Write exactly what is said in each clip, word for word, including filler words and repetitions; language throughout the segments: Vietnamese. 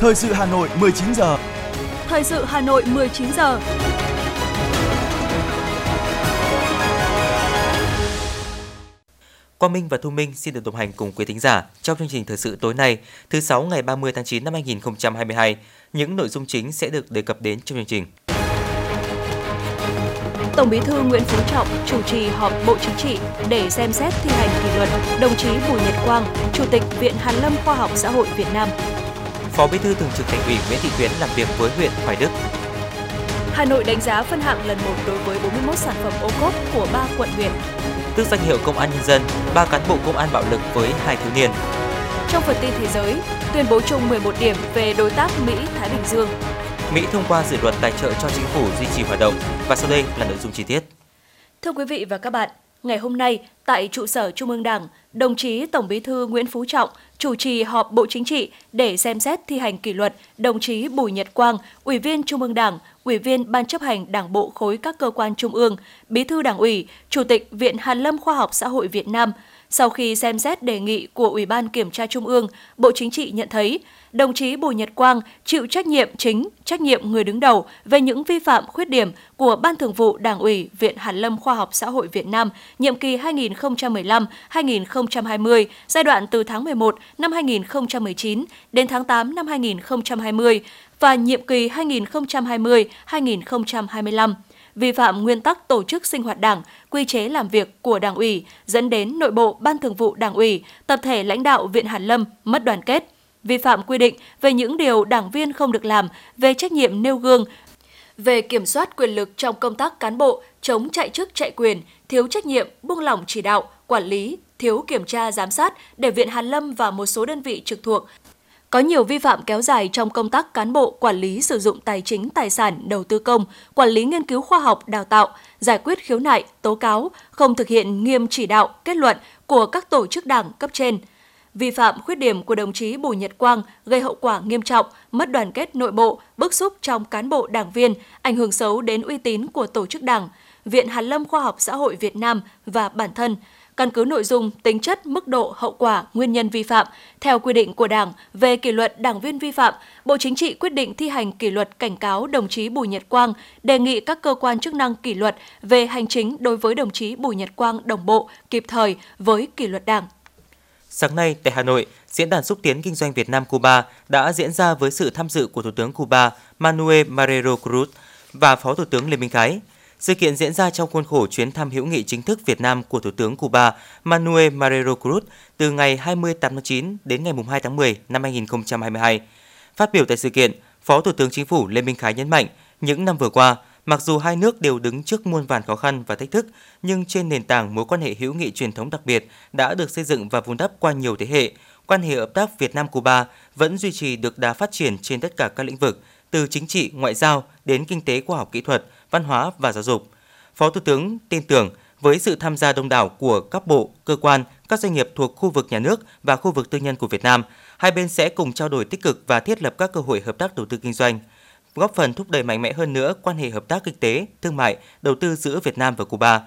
Thời sự Hà Nội mười chín giờ. Thời sự Hà Nội mười chín giờ. Quang Minh và Thu Minh xin được đồng hành cùng quý thính giả trong chương trình thời sự tối nay, thứ sáu ngày ba mươi tháng chín năm hai nghìn không trăm hai mươi hai. Những nội dung chính sẽ được đề cập đến trong chương trình. Tổng Bí thư Nguyễn Phú Trọng chủ trì họp Bộ Chính trị để xem xét thi hành kỷ luật đồng chí Bùi Nhật Quang, Chủ tịch Viện Hàn lâm Khoa học Xã hội Việt Nam. Phó Bí thư Thường trực Thành ủy Nguyễn Thị Tuyến làm việc với huyện Hoài Đức. Hà Nội đánh giá phân hạng lần một đối với bốn mươi mốt sản phẩm ô cốp của ba quận huyện. Tước danh hiệu Công an Nhân dân, ba cán bộ công an bạo lực với hai thiếu niên. Trong phần tin thế giới, tuyên bố chung mười một điểm về đối tác Mỹ-Thái Bình Dương. Mỹ thông qua dự luật tài trợ cho chính phủ duy trì hoạt động. Và sau đây là nội dung chi tiết. Thưa quý vị và các bạn, ngày hôm nay, tại trụ sở Trung ương Đảng, đồng chí Tổng Bí thư Nguyễn Phú Trọng chủ trì họp Bộ Chính trị để xem xét thi hành kỷ luật đồng chí Bùi Nhật Quang, Ủy viên Trung ương Đảng, Ủy viên Ban chấp hành Đảng bộ khối các cơ quan Trung ương, Bí thư Đảng ủy, Chủ tịch Viện Hàn lâm Khoa học Xã hội Việt Nam. Sau khi xem xét đề nghị của Ủy ban Kiểm tra Trung ương, Bộ Chính trị nhận thấy đồng chí Bùi Nhật Quang chịu trách nhiệm chính, trách nhiệm người đứng đầu về những vi phạm khuyết điểm của Ban Thường vụ Đảng ủy Viện Hàn lâm Khoa học Xã hội Việt Nam nhiệm kỳ hai nghìn không trăm mười lăm đến hai nghìn không trăm hai mươi, giai đoạn từ tháng mười một năm hai nghìn không trăm mười chín đến tháng tám năm hai nghìn không trăm hai mươi và nhiệm kỳ hai nghìn không trăm hai mươi đến hai nghìn không trăm hai mươi lăm. Vi phạm nguyên tắc tổ chức sinh hoạt Đảng, quy chế làm việc của Đảng ủy dẫn đến nội bộ Ban Thường vụ Đảng ủy, tập thể lãnh đạo Viện Hàn lâm mất đoàn kết. Vi phạm quy định về những điều đảng viên không được làm, về trách nhiệm nêu gương, về kiểm soát quyền lực trong công tác cán bộ, chống chạy chức chạy quyền, thiếu trách nhiệm, buông lỏng chỉ đạo, quản lý, thiếu kiểm tra giám sát để Viện Hàn lâm và một số đơn vị trực thuộc. Có nhiều vi phạm kéo dài trong công tác cán bộ, quản lý sử dụng tài chính, tài sản, đầu tư công, quản lý nghiên cứu khoa học, đào tạo, giải quyết khiếu nại, tố cáo, không thực hiện nghiêm chỉ đạo, kết luận của các tổ chức đảng cấp trên. Vi phạm khuyết điểm của đồng chí Bùi Nhật Quang gây hậu quả nghiêm trọng, mất đoàn kết nội bộ, bức xúc trong cán bộ đảng viên, ảnh hưởng xấu đến uy tín của tổ chức Đảng, Viện Hàn lâm Khoa học Xã hội Việt Nam và bản thân. Căn cứ nội dung, tính chất, mức độ, hậu quả, nguyên nhân vi phạm, theo quy định của Đảng về kỷ luật đảng viên vi phạm, Bộ Chính trị quyết định thi hành kỷ luật cảnh cáo đồng chí Bùi Nhật Quang, đề nghị các cơ quan chức năng kỷ luật về hành chính đối với đồng chí Bùi Nhật Quang đồng bộ, kịp thời với kỷ luật Đảng. Sáng nay tại Hà Nội, Diễn đàn Xúc tiến Kinh doanh Việt Nam-Cuba đã diễn ra với sự tham dự của Thủ tướng Cuba Manuel Marrero Cruz và Phó Thủ tướng Lê Minh Khái. Sự kiện diễn ra trong khuôn khổ chuyến thăm hữu nghị chính thức Việt Nam của Thủ tướng Cuba Manuel Marrero Cruz từ ngày hai mươi tám tháng chín đến ngày mùng hai tháng mười năm hai nghìn không trăm hai mươi hai. Phát biểu tại sự kiện, Phó Thủ tướng Chính phủ Lê Minh Khái nhấn mạnh, những năm vừa qua, mặc dù hai nước đều đứng trước muôn vàn khó khăn và thách thức, nhưng trên nền tảng mối quan hệ hữu nghị truyền thống đặc biệt đã được xây dựng và vun đắp qua nhiều thế hệ, quan hệ hợp tác Việt Nam-Cuba vẫn duy trì được đà phát triển trên tất cả các lĩnh vực, từ chính trị, ngoại giao đến kinh tế, khoa học kỹ thuật, văn hóa và giáo dục. Phó Thủ tướng tin tưởng với sự tham gia đông đảo của các bộ, cơ quan, các doanh nghiệp thuộc khu vực nhà nước và khu vực tư nhân của Việt Nam, hai bên sẽ cùng trao đổi tích cực và thiết lập các cơ hội hợp tác đầu tư kinh doanh, góp phần thúc đẩy mạnh mẽ hơn nữa quan hệ hợp tác kinh tế, thương mại, đầu tư giữa Việt Nam và Cuba.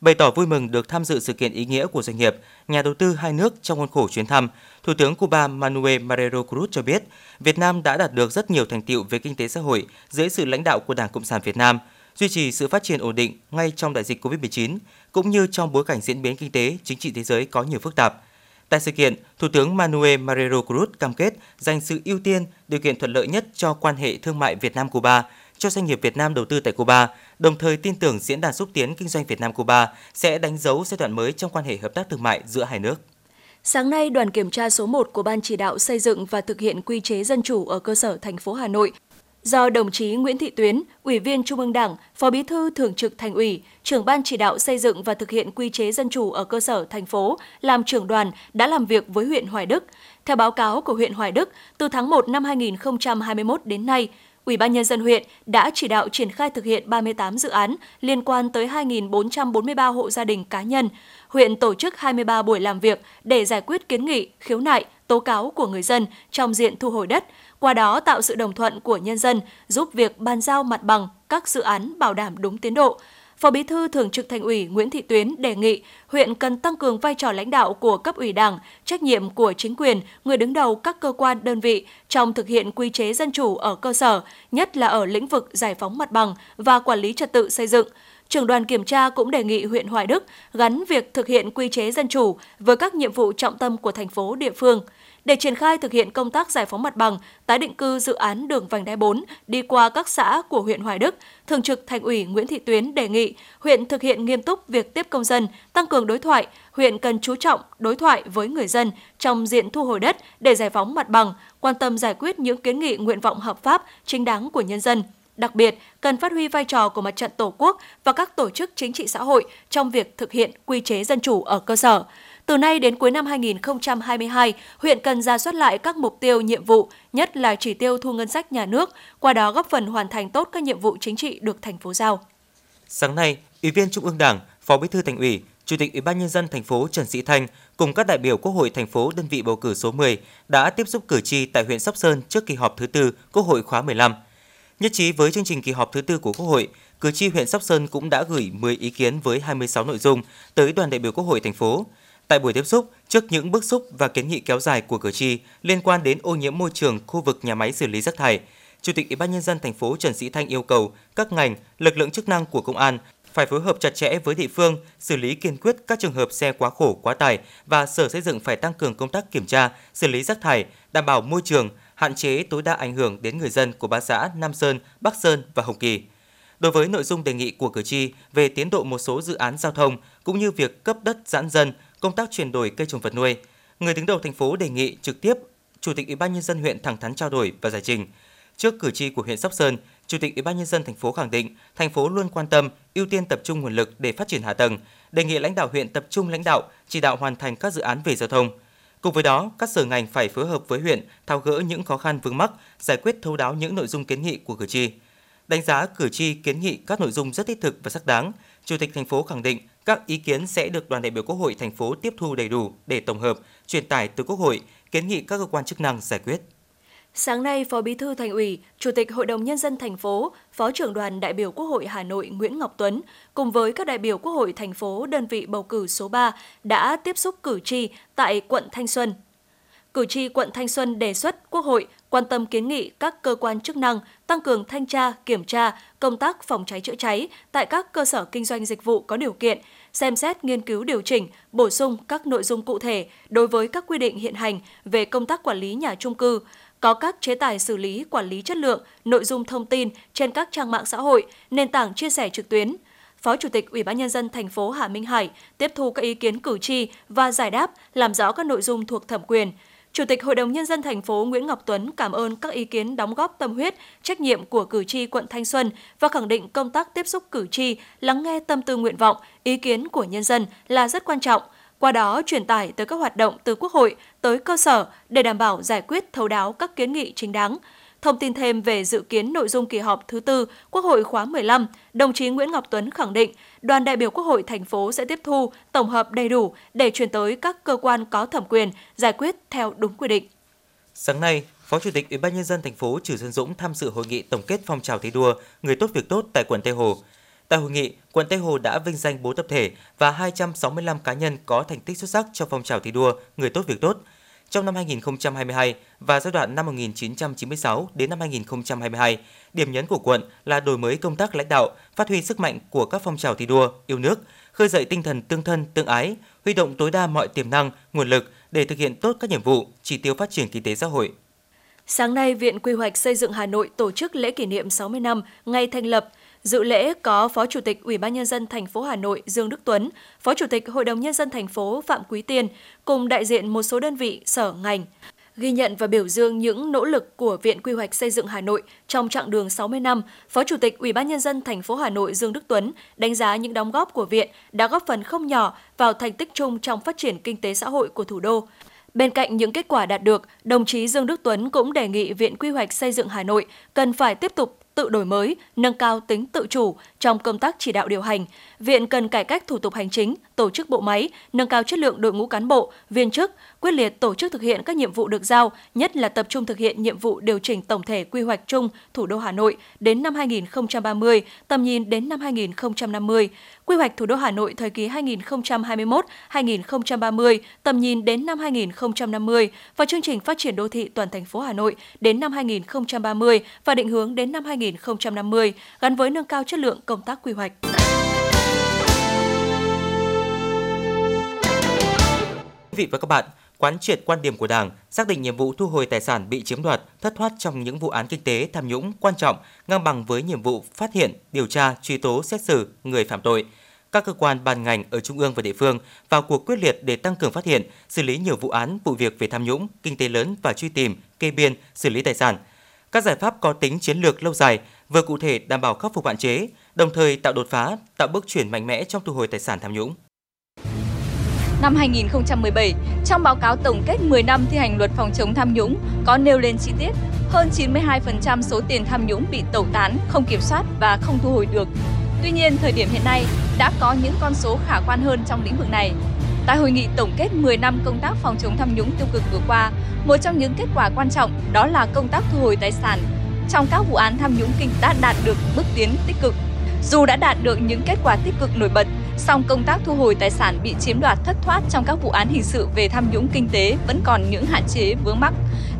Bày tỏ vui mừng được tham dự sự kiện ý nghĩa của doanh nghiệp, nhà đầu tư hai nước trong khuôn khổ chuyến thăm, Thủ tướng Cuba Manuel Marrero Cruz cho biết, Việt Nam đã đạt được rất nhiều thành tựu về kinh tế xã hội dưới sự lãnh đạo của Đảng Cộng sản Việt Nam, duy trì sự phát triển ổn định ngay trong đại dịch cô vít mười chín, cũng như trong bối cảnh diễn biến kinh tế, chính trị thế giới có nhiều phức tạp. Tại sự kiện, Thủ tướng Manuel Marrero Cruz cam kết dành sự ưu tiên, điều kiện thuận lợi nhất cho quan hệ thương mại Việt Nam-Cuba, cho doanh nghiệp Việt Nam đầu tư tại Cuba, đồng thời tin tưởng Diễn đàn Xúc tiến Kinh doanh Việt Nam-Cuba sẽ đánh dấu giai đoạn mới trong quan hệ hợp tác thương mại giữa hai nước. Sáng nay, đoàn kiểm tra số một của Ban chỉ đạo xây dựng và thực hiện quy chế dân chủ ở cơ sở thành phố Hà Nội do đồng chí Nguyễn Thị Tuyến, Ủy viên Trung ương Đảng, Phó Bí thư Thường trực Thành ủy, trưởng Ban chỉ đạo xây dựng và thực hiện quy chế dân chủ ở cơ sở thành phố làm trưởng đoàn đã làm việc với huyện Hoài Đức. Theo báo cáo của huyện Hoài Đức, từ tháng một năm hai nghìn không trăm hai mươi mốt đến nay, Ủy ban Nhân dân huyện đã chỉ đạo triển khai thực hiện ba mươi tám dự án liên quan tới hai nghìn bốn trăm bốn mươi ba hộ gia đình cá nhân. Huyện tổ chức hai mươi ba buổi làm việc để giải quyết kiến nghị, khiếu nại, tố cáo của người dân trong diện thu hồi đất, qua đó tạo sự đồng thuận của nhân dân, giúp việc bàn giao mặt bằng các dự án bảo đảm đúng tiến độ. Phó Bí thư Thường trực Thành ủy Nguyễn Thị Tuyến đề nghị huyện cần tăng cường vai trò lãnh đạo của cấp ủy Đảng, trách nhiệm của chính quyền, người đứng đầu các cơ quan đơn vị trong thực hiện quy chế dân chủ ở cơ sở, nhất là ở lĩnh vực giải phóng mặt bằng và quản lý trật tự xây dựng. Trưởng đoàn kiểm tra cũng đề nghị huyện Hoài Đức gắn việc thực hiện quy chế dân chủ với các nhiệm vụ trọng tâm của thành phố địa phương. Để triển khai thực hiện công tác giải phóng mặt bằng, tái định cư dự án đường vành đai bốn đi qua các xã của huyện Hoài Đức, Thường trực Thành ủy Nguyễn Thị Tuyến đề nghị huyện thực hiện nghiêm túc việc tiếp công dân, tăng cường đối thoại. Huyện cần chú trọng đối thoại với người dân trong diện thu hồi đất để giải phóng mặt bằng, quan tâm giải quyết những kiến nghị nguyện vọng hợp pháp, chính đáng của nhân dân. Đặc biệt, cần phát huy vai trò của Mặt trận Tổ quốc và các tổ chức chính trị xã hội trong việc thực hiện quy chế dân chủ ở cơ sở. Từ nay đến cuối năm hai nghìn không trăm hai mươi hai, huyện cần rà soát lại các mục tiêu, nhiệm vụ, nhất là chỉ tiêu thu ngân sách nhà nước, qua đó góp phần hoàn thành tốt các nhiệm vụ chính trị được thành phố giao. Sáng nay, Ủy viên Trung ương Đảng, Phó Bí thư Thành ủy, Chủ tịch Ủy ban Nhân dân thành phố Trần Sĩ Thanh cùng các đại biểu Quốc hội thành phố đơn vị bầu cử số mười đã tiếp xúc cử tri tại huyện Sóc Sơn trước kỳ họp thứ tư Quốc hội khóa mười lăm. Nhất trí với chương trình kỳ họp thứ tư của Quốc hội, cử tri huyện Sóc Sơn cũng đã gửi mười ý kiến với hai mươi sáu nội dung tới đoàn đại biểu Quốc hội thành phố. Tại buổi tiếp xúc, trước những bức xúc và kiến nghị kéo dài của cử tri liên quan đến ô nhiễm môi trường khu vực nhà máy xử lý rác thải, Chủ tịch Ủy ban Nhân dân thành phố Trần Sĩ Thanh yêu cầu các ngành, lực lượng chức năng của công an phải phối hợp chặt chẽ với địa phương, xử lý kiên quyết các trường hợp xe quá khổ, quá tải và Sở Xây dựng phải tăng cường công tác kiểm tra, xử lý rác thải, đảm bảo môi trường, hạn chế tối đa ảnh hưởng đến người dân của ba xã Nam Sơn, Bắc Sơn và Hồng Kỳ. Đối với nội dung đề nghị của cử tri về tiến độ một số dự án giao thông cũng như việc cấp đất giãn dân, công tác chuyển đổi cây trồng vật nuôi, người đứng đầu thành phố đề nghị trực tiếp Chủ tịch Ủy ban Nhân dân huyện thẳng thắn trao đổi và giải trình. Trước cử tri của huyện Sóc Sơn, Chủ tịch Ủy ban Nhân dân thành phố khẳng định thành phố luôn quan tâm, ưu tiên tập trung nguồn lực để phát triển hạ tầng, đề nghị lãnh đạo huyện tập trung lãnh đạo, chỉ đạo hoàn thành các dự án về giao thông. Cùng với đó, các sở ngành phải phối hợp với huyện tháo gỡ những khó khăn vướng mắc, giải quyết thấu đáo những nội dung kiến nghị của cử tri. Đánh giá cử tri kiến nghị các nội dung rất thiết thực và xác đáng, Chủ tịch thành phố khẳng định các ý kiến sẽ được đoàn đại biểu Quốc hội thành phố tiếp thu đầy đủ để tổng hợp, truyền tải từ Quốc hội, kiến nghị các cơ quan chức năng giải quyết. Sáng nay, Phó Bí thư Thành ủy, Chủ tịch Hội đồng Nhân dân thành phố, Phó trưởng đoàn đại biểu Quốc hội Hà Nội Nguyễn Ngọc Tuấn cùng với các đại biểu Quốc hội thành phố đơn vị bầu cử số ba đã tiếp xúc cử tri tại quận Thanh Xuân. Cử tri quận Thanh Xuân đề xuất Quốc hội quan tâm kiến nghị các cơ quan chức năng tăng cường thanh tra, kiểm tra, công tác phòng cháy chữa cháy tại các cơ sở kinh doanh dịch vụ có điều kiện, xem xét nghiên cứu điều chỉnh, bổ sung các nội dung cụ thể đối với các quy định hiện hành về công tác quản lý nhà chung cư, có các chế tài xử lý quản lý chất lượng, nội dung thông tin trên các trang mạng xã hội, nền tảng chia sẻ trực tuyến. Phó Chủ tịch Ủy ban Nhân dân thành phố Hà Minh Hải tiếp thu các ý kiến cử tri và giải đáp, làm rõ các nội dung thuộc thẩm quyền. Chủ tịch Hội đồng Nhân dân thành phố Nguyễn Ngọc Tuấn cảm ơn các ý kiến đóng góp tâm huyết, trách nhiệm của cử tri quận Thanh Xuân và khẳng định công tác tiếp xúc cử tri, lắng nghe tâm tư nguyện vọng, ý kiến của nhân dân là rất quan trọng, qua đó truyền tải tới các hoạt động từ Quốc hội tới cơ sở để đảm bảo giải quyết thấu đáo các kiến nghị chính đáng. Thông tin thêm về dự kiến nội dung kỳ họp thứ tư Quốc hội khóa mười lăm, đồng chí Nguyễn Ngọc Tuấn khẳng định đoàn đại biểu Quốc hội thành phố sẽ tiếp thu, tổng hợp đầy đủ để chuyển tới các cơ quan có thẩm quyền giải quyết theo đúng quy định. Sáng nay, Phó Chủ tịch Ủy ban Nhân dân thành phố Chử Xuân Dũng tham dự hội nghị tổng kết phong trào thi đua người tốt việc tốt tại quận Tây Hồ. Tại hội nghị, quận Tây Hồ đã vinh danh bốn tập thể và hai trăm sáu mươi lăm cá nhân có thành tích xuất sắc trong phong trào thi đua người tốt việc tốt trong năm hai nghìn không trăm hai mươi hai và giai đoạn năm một nghìn chín trăm chín mươi sáu đến năm hai nghìn không trăm hai mươi hai. Điểm nhấn của quận là đổi mới công tác lãnh đạo, phát huy sức mạnh của các phong trào thi đua, yêu nước, khơi dậy tinh thần tương thân, tương ái, huy động tối đa mọi tiềm năng, nguồn lực để thực hiện tốt các nhiệm vụ, chỉ tiêu phát triển kinh tế xã hội. Sáng nay, Viện Quy hoạch Xây dựng Hà Nội tổ chức lễ kỷ niệm sáu mươi năm ngày thành lập. Dự lễ có Phó Chủ tịch Ủy ban Nhân dân thành phố Hà Nội Dương Đức Tuấn, Phó Chủ tịch Hội đồng Nhân dân thành phố Phạm Quý Tiên cùng đại diện một số đơn vị, sở, ngành. Ghi nhận và biểu dương những nỗ lực của Viện Quy hoạch Xây dựng Hà Nội trong chặng đường sáu mươi năm, Phó Chủ tịch Ủy ban Nhân dân thành phố Hà Nội Dương Đức Tuấn đánh giá những đóng góp của Viện đã góp phần không nhỏ vào thành tích chung trong phát triển kinh tế xã hội của thủ đô. Bên cạnh những kết quả đạt được, đồng chí Dương Đức Tuấn cũng đề nghị Viện Quy hoạch Xây dựng Hà Nội cần phải tiếp tục tự đổi mới, nâng cao tính tự chủ trong công tác chỉ đạo điều hành. Viện cần cải cách thủ tục hành chính, tổ chức bộ máy, nâng cao chất lượng đội ngũ cán bộ, viên chức, quyết liệt tổ chức thực hiện các nhiệm vụ được giao, nhất là tập trung thực hiện nhiệm vụ điều chỉnh tổng thể quy hoạch chung thủ đô Hà Nội đến năm hai nghìn không trăm ba mươi, tầm nhìn đến năm hai nghìn không trăm năm mươi, quy hoạch thủ đô Hà Nội thời kỳ hai nghìn không trăm hai mươi mốt đến hai nghìn không trăm ba mươi, tầm nhìn đến năm hai nghìn không trăm năm mươi và chương trình phát triển đô thị toàn thành phố Hà Nội đến năm hai nghìn không trăm ba mươi và định hướng đến năm hai nghìn không trăm năm mươi, gắn với nâng cao chất lượng công tác quy hoạch. Quý vị và các bạn, quán triệt quan điểm của Đảng, xác định nhiệm vụ thu hồi tài sản bị chiếm đoạt, thất thoát trong những vụ án kinh tế tham nhũng quan trọng, ngang bằng với nhiệm vụ phát hiện, điều tra, truy tố, xét xử người phạm tội. Các cơ quan ban ngành ở trung ương và địa phương vào cuộc quyết liệt để tăng cường phát hiện, xử lý nhiều vụ án, vụ việc về tham nhũng, kinh tế lớn và truy tìm, kê biên, xử lý tài sản. Các giải pháp có tính chiến lược lâu dài, vừa cụ thể đảm bảo khắc phục hạn chế, đồng thời tạo đột phá, tạo bước chuyển mạnh mẽ trong thu hồi tài sản tham nhũng. Năm hai nghìn không trăm mười bảy, trong báo cáo tổng kết mười năm thi hành luật phòng chống tham nhũng có nêu lên chi tiết hơn chín mươi hai phần trăm số tiền tham nhũng bị tẩu tán, không kiểm soát và không thu hồi được. Tuy nhiên, thời điểm hiện nay đã có những con số khả quan hơn trong lĩnh vực này. Tại hội nghị tổng kết mười năm công tác phòng chống tham nhũng tiêu cực vừa qua, một trong những kết quả quan trọng đó là công tác thu hồi tài sản trong các vụ án tham nhũng kinh đã đạt được bước tiến tích cực. Dù đã đạt được những kết quả tích cực nổi bật, song công tác thu hồi tài sản bị chiếm đoạt thất thoát trong các vụ án hình sự về tham nhũng kinh tế vẫn còn những hạn chế vướng mắc.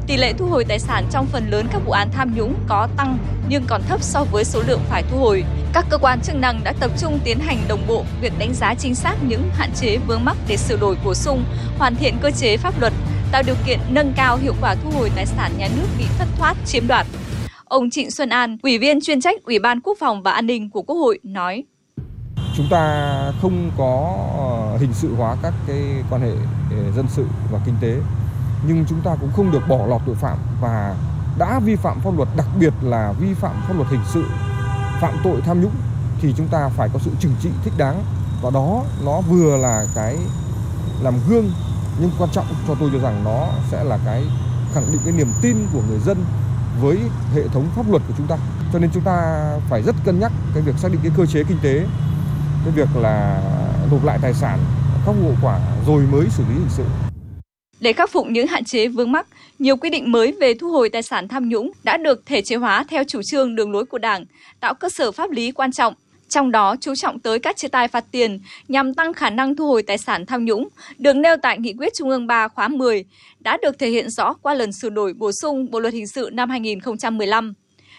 Tỷ lệ thu hồi tài sản trong phần lớn các vụ án tham nhũng có tăng nhưng còn thấp so với số lượng phải thu hồi. Các cơ quan chức năng đã tập trung tiến hành đồng bộ việc đánh giá chính xác những hạn chế vướng mắc để sửa đổi bổ sung, hoàn thiện cơ chế pháp luật, tạo điều kiện nâng cao hiệu quả thu hồi tài sản nhà nước bị thất thoát, chiếm đoạt. Ông Trịnh Xuân An, Ủy viên chuyên trách Ủy ban Quốc phòng và An ninh của Quốc hội nói: Chúng ta không có hình sự hóa các cái quan hệ dân sự và kinh tế, nhưng chúng ta cũng không được bỏ lọt tội phạm và đã vi phạm pháp luật, đặc biệt là vi phạm pháp luật hình sự, phạm tội tham nhũng thì chúng ta phải có sự trừng trị thích đáng, và đó nó vừa là cái làm gương nhưng quan trọng cho tôi cho rằng nó sẽ là cái khẳng định cái niềm tin của người dân với hệ thống pháp luật của chúng ta. Cho nên chúng ta phải rất cân nhắc cái việc xác định cái cơ chế kinh tế, cái việc là nộp lại tài sản, khắc phục hậu quả rồi mới xử lý hình sự. Để khắc phục những hạn chế vướng mắc, nhiều quy định mới về thu hồi tài sản tham nhũng đã được thể chế hóa theo chủ trương đường lối của Đảng, tạo cơ sở pháp lý quan trọng, trong đó chú trọng tới các chế tài phạt tiền nhằm tăng khả năng thu hồi tài sản tham nhũng, được nêu tại Nghị quyết Trung ương ba khóa mười, đã được thể hiện rõ qua lần sửa đổi bổ sung Bộ luật hình sự năm hai nghìn không trăm mười lăm.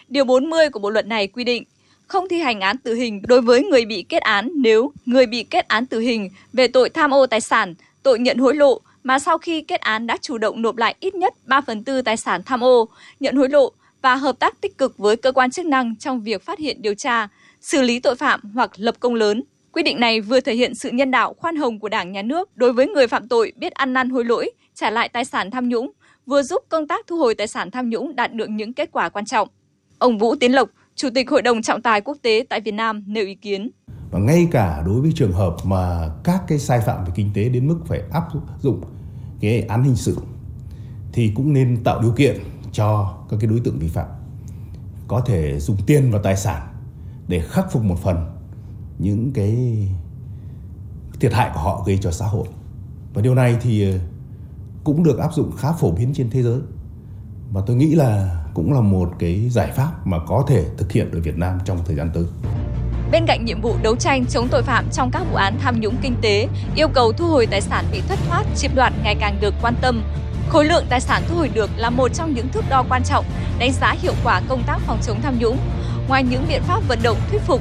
Điều bốn mươi của Bộ luật này quy định không thi hành án tử hình đối với người bị kết án nếu người bị kết án tử hình về tội tham ô tài sản, tội nhận hối lộ mà sau khi kết án đã chủ động nộp lại ít nhất ba phần tư tài sản tham ô, nhận hối lộ và hợp tác tích cực với cơ quan chức năng trong việc phát hiện điều tra, xử lý tội phạm hoặc lập công lớn. Quy định này vừa thể hiện sự nhân đạo khoan hồng của Đảng, Nhà nước đối với người phạm tội biết ăn năn hối lỗi, trả lại tài sản tham nhũng, vừa giúp công tác thu hồi tài sản tham nhũng đạt được những kết quả quan trọng. Ông Vũ Tiến Lộc, Chủ tịch Hội đồng Trọng tài Quốc tế tại Việt Nam nêu ý kiến. Và ngay cả đối với trường hợp mà các cái sai phạm về kinh tế đến mức phải áp dụng cái án hình sự thì cũng nên tạo điều kiện cho các cái đối tượng vi phạm có thể dùng tiền và tài sản để khắc phục một phần những cái thiệt hại của họ gây cho xã hội. Và điều này thì cũng được áp dụng khá phổ biến trên thế giới. Và tôi nghĩ là cũng là một cái giải pháp mà có thể thực hiện ở Việt Nam trong thời gian tới. Bên cạnh nhiệm vụ đấu tranh chống tội phạm trong các vụ án tham nhũng kinh tế, yêu cầu thu hồi tài sản bị thất thoát, chiếm đoạt ngày càng được quan tâm. Khối lượng tài sản thu hồi được là một trong những thước đo quan trọng đánh giá hiệu quả công tác phòng chống tham nhũng. Ngoài những biện pháp vận động thuyết phục,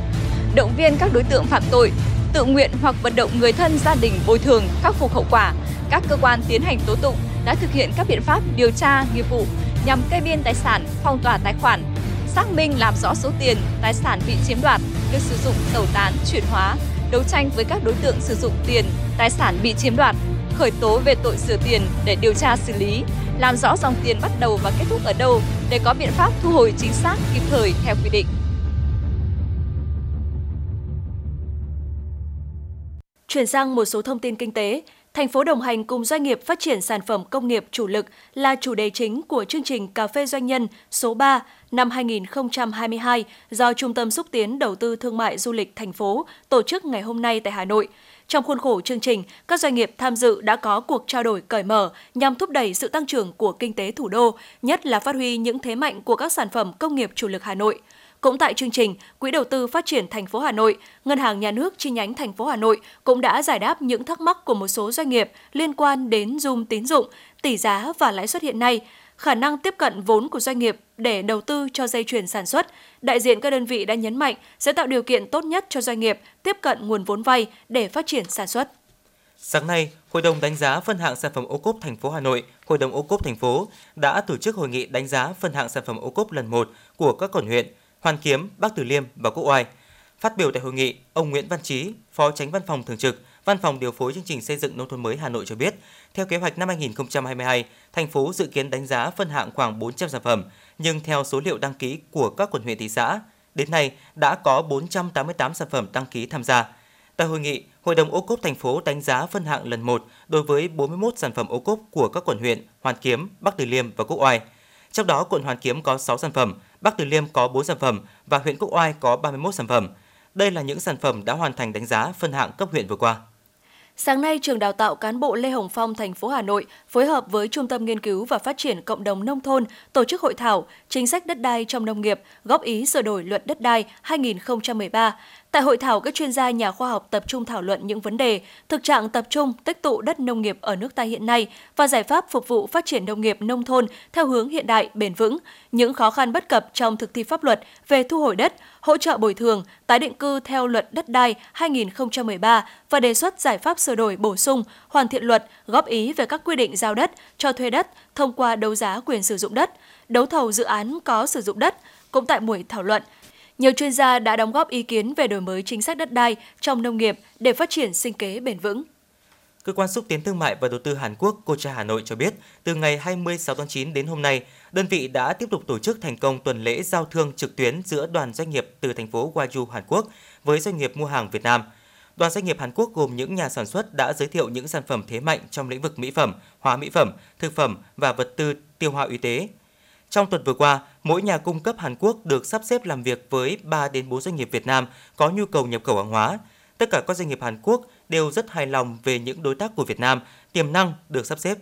động viên các đối tượng phạm tội tự nguyện hoặc vận động người thân, gia đình bồi thường, khắc phục hậu quả, các cơ quan tiến hành tố tụng đã thực hiện các biện pháp điều tra, nghiệp vụ nhằm kê biên tài sản, phong tỏa tài khoản, xác minh làm rõ số tiền, tài sản bị chiếm đoạt, được sử dụng tẩu tán, chuyển hóa, đấu tranh với các đối tượng sử dụng tiền, tài sản bị chiếm đoạt, khởi tố về tội rửa tiền để điều tra xử lý, làm rõ dòng tiền bắt đầu và kết thúc ở đâu để có biện pháp thu hồi chính xác, kịp thời theo quy định. Chuyển sang một số thông tin kinh tế, thành phố đồng hành cùng doanh nghiệp phát triển sản phẩm công nghiệp chủ lực là chủ đề chính của chương trình Cà phê Doanh nhân số ba năm hai nghìn không trăm hai mươi hai do Trung tâm Xúc tiến Đầu tư Thương mại Du lịch thành phố tổ chức ngày hôm nay tại Hà Nội. Trong khuôn khổ chương trình, các doanh nghiệp tham dự đã có cuộc trao đổi cởi mở nhằm thúc đẩy sự tăng trưởng của kinh tế thủ đô, nhất là phát huy những thế mạnh của các sản phẩm công nghiệp chủ lực Hà Nội. Cũng tại chương trình, Quỹ đầu tư phát triển thành phố Hà Nội, Ngân hàng Nhà nước chi nhánh thành phố Hà Nội cũng đã giải đáp những thắc mắc của một số doanh nghiệp liên quan đến room tín dụng, tỷ giá và lãi suất hiện nay, khả năng tiếp cận vốn của doanh nghiệp để đầu tư cho dây chuyền sản xuất. Đại diện các đơn vị đã nhấn mạnh sẽ tạo điều kiện tốt nhất cho doanh nghiệp tiếp cận nguồn vốn vay để phát triển sản xuất. Sáng nay, Hội đồng đánh giá phân hạng sản phẩm ô cốp thành phố Hà Nội, Hội đồng ô cốp thành phố đã tổ chức hội nghị đánh giá phân hạng sản phẩm ô cốp lần một của các quận huyện Hoàn Kiếm, Bắc Từ Liêm và Quốc Oai. Phát biểu tại hội nghị, ông Nguyễn Văn Chí, Phó Chánh Văn phòng Thường trực, Văn phòng điều phối chương trình xây dựng nông thôn mới Hà Nội cho biết, theo kế hoạch năm hai nghìn không trăm hai mươi hai, thành phố dự kiến đánh giá phân hạng khoảng bốn trăm sản phẩm, nhưng theo số liệu đăng ký của các quận huyện thị xã, đến nay đã có bốn trăm tám mươi tám sản phẩm đăng ký tham gia. Tại hội nghị, Hội đồng ô cốp thành phố đánh giá phân hạng lần một đối với bốn mươi mốt sản phẩm ô cốp của các quận huyện Hoàn Kiếm, Bắc Từ Liêm và Quốc Oai. Trong đó, quận Hoàn Kiếm có sáu sản phẩm, Bắc Từ Liêm có bốn sản phẩm và huyện Quốc Oai có ba mươi mốt sản phẩm. Đây là những sản phẩm đã hoàn thành đánh giá phân hạng cấp huyện vừa qua. Sáng nay, Trường Đào tạo Cán bộ Lê Hồng Phong, thành phố Hà Nội phối hợp với Trung tâm Nghiên cứu và Phát triển Cộng đồng Nông thôn tổ chức hội thảo Chính sách đất đai trong nông nghiệp, góp ý sửa đổi Luật đất đai hai nghìn không trăm mười ba. Tại hội thảo, các chuyên gia nhà khoa học tập trung thảo luận những vấn đề, thực trạng tập trung tích tụ đất nông nghiệp ở nước ta hiện nay và giải pháp phục vụ phát triển nông nghiệp nông thôn theo hướng hiện đại, bền vững, những khó khăn bất cập trong thực thi pháp luật về thu hồi đất, hỗ trợ bồi thường, tái định cư theo Luật đất đai hai nghìn không trăm mười ba và đề xuất giải pháp sửa đổi bổ sung, hoàn thiện luật, góp ý về các quy định giao đất, cho thuê đất thông qua đấu giá quyền sử dụng đất, đấu thầu dự án có sử dụng đất. Cũng tại buổi thảo luận, nhiều chuyên gia đã đóng góp ý kiến về đổi mới chính sách đất đai trong nông nghiệp để phát triển sinh kế bền vững. Cơ quan xúc tiến thương mại và đầu tư Hàn Quốc KOTRA Hà Nội cho biết, từ ngày hai mươi sáu tháng chín đến hôm nay, đơn vị đã tiếp tục tổ chức thành công tuần lễ giao thương trực tuyến giữa đoàn doanh nghiệp từ thành phố Gwaju, Hàn Quốc với doanh nghiệp mua hàng Việt Nam. Đoàn doanh nghiệp Hàn Quốc gồm những nhà sản xuất đã giới thiệu những sản phẩm thế mạnh trong lĩnh vực mỹ phẩm, hóa mỹ phẩm, thực phẩm và vật tư tiêu hóa y tế. Trong tuần vừa qua, mỗi nhà cung cấp Hàn Quốc được sắp xếp làm việc với ba đến bốn doanh nghiệp Việt Nam có nhu cầu nhập khẩu hàng hóa. Tất cả các doanh nghiệp Hàn Quốc đều rất hài lòng về những đối tác của Việt Nam, tiềm năng được sắp xếp.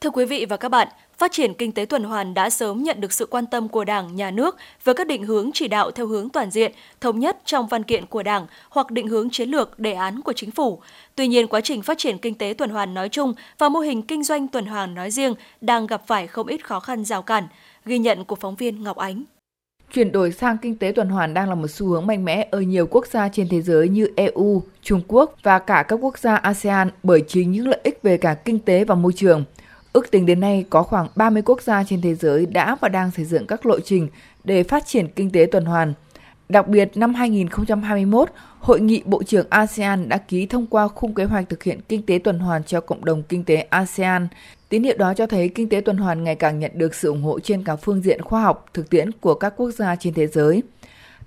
Thưa quý vị và các bạn, phát triển kinh tế tuần hoàn đã sớm nhận được sự quan tâm của Đảng, Nhà nước với các định hướng chỉ đạo theo hướng toàn diện, thống nhất trong văn kiện của Đảng hoặc định hướng chiến lược, đề án của Chính phủ. Tuy nhiên, quá trình phát triển kinh tế tuần hoàn nói chung và mô hình kinh doanh tuần hoàn nói riêng đang gặp phải không ít khó khăn rào cản. Ghi nhận của phóng viên Ngọc Ánh. Chuyển đổi sang kinh tế tuần hoàn đang là một xu hướng mạnh mẽ ở nhiều quốc gia trên thế giới như e u, Trung Quốc và cả các quốc gia a sê an bởi chính những lợi ích về cả kinh tế và môi trường. Ước tính đến nay, có khoảng ba mươi quốc gia trên thế giới đã và đang xây dựng các lộ trình để phát triển kinh tế tuần hoàn. Đặc biệt, năm hai nghìn không trăm hai mươi mốt, Hội nghị Bộ trưởng a sê an đã ký thông qua khung kế hoạch thực hiện kinh tế tuần hoàn cho cộng đồng kinh tế a sê an. Tín hiệu đó cho thấy kinh tế tuần hoàn ngày càng nhận được sự ủng hộ trên cả phương diện khoa học, thực tiễn của các quốc gia trên thế giới.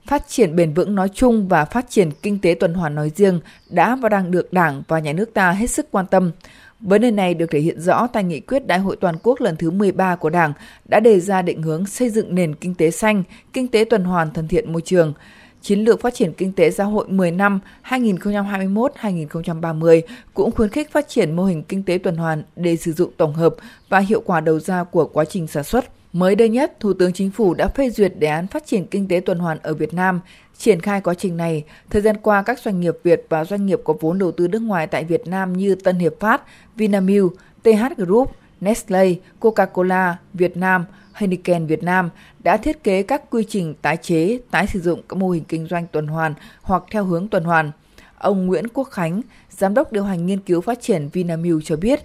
Phát triển bền vững nói chung và phát triển kinh tế tuần hoàn nói riêng đã và đang được Đảng và Nhà nước ta hết sức quan tâm. Vấn đề này được thể hiện rõ tại nghị quyết Đại hội Toàn quốc lần thứ mười ba của Đảng đã đề ra định hướng xây dựng nền kinh tế xanh, kinh tế tuần hoàn thân thiện môi trường. Chiến lược phát triển kinh tế xã hội mười năm hai nghìn không trăm hai mươi mốt đến hai nghìn không trăm ba mươi cũng khuyến khích phát triển mô hình kinh tế tuần hoàn để sử dụng tổng hợp và hiệu quả đầu ra của quá trình sản xuất. Mới đây nhất, Thủ tướng Chính phủ đã phê duyệt đề án phát triển kinh tế tuần hoàn ở Việt Nam. Triển khai quá trình này, thời gian qua các doanh nghiệp Việt và doanh nghiệp có vốn đầu tư nước ngoài tại Việt Nam như Tân Hiệp Phát, Vinamilk, tê hát Group, Nestle, Coca-Cola Việt Nam, Heineken Việt Nam đã thiết kế các quy trình tái chế, tái sử dụng các mô hình kinh doanh tuần hoàn hoặc theo hướng tuần hoàn. Ông Nguyễn Quốc Khánh, Giám đốc điều hành nghiên cứu phát triển Vinamilk cho biết,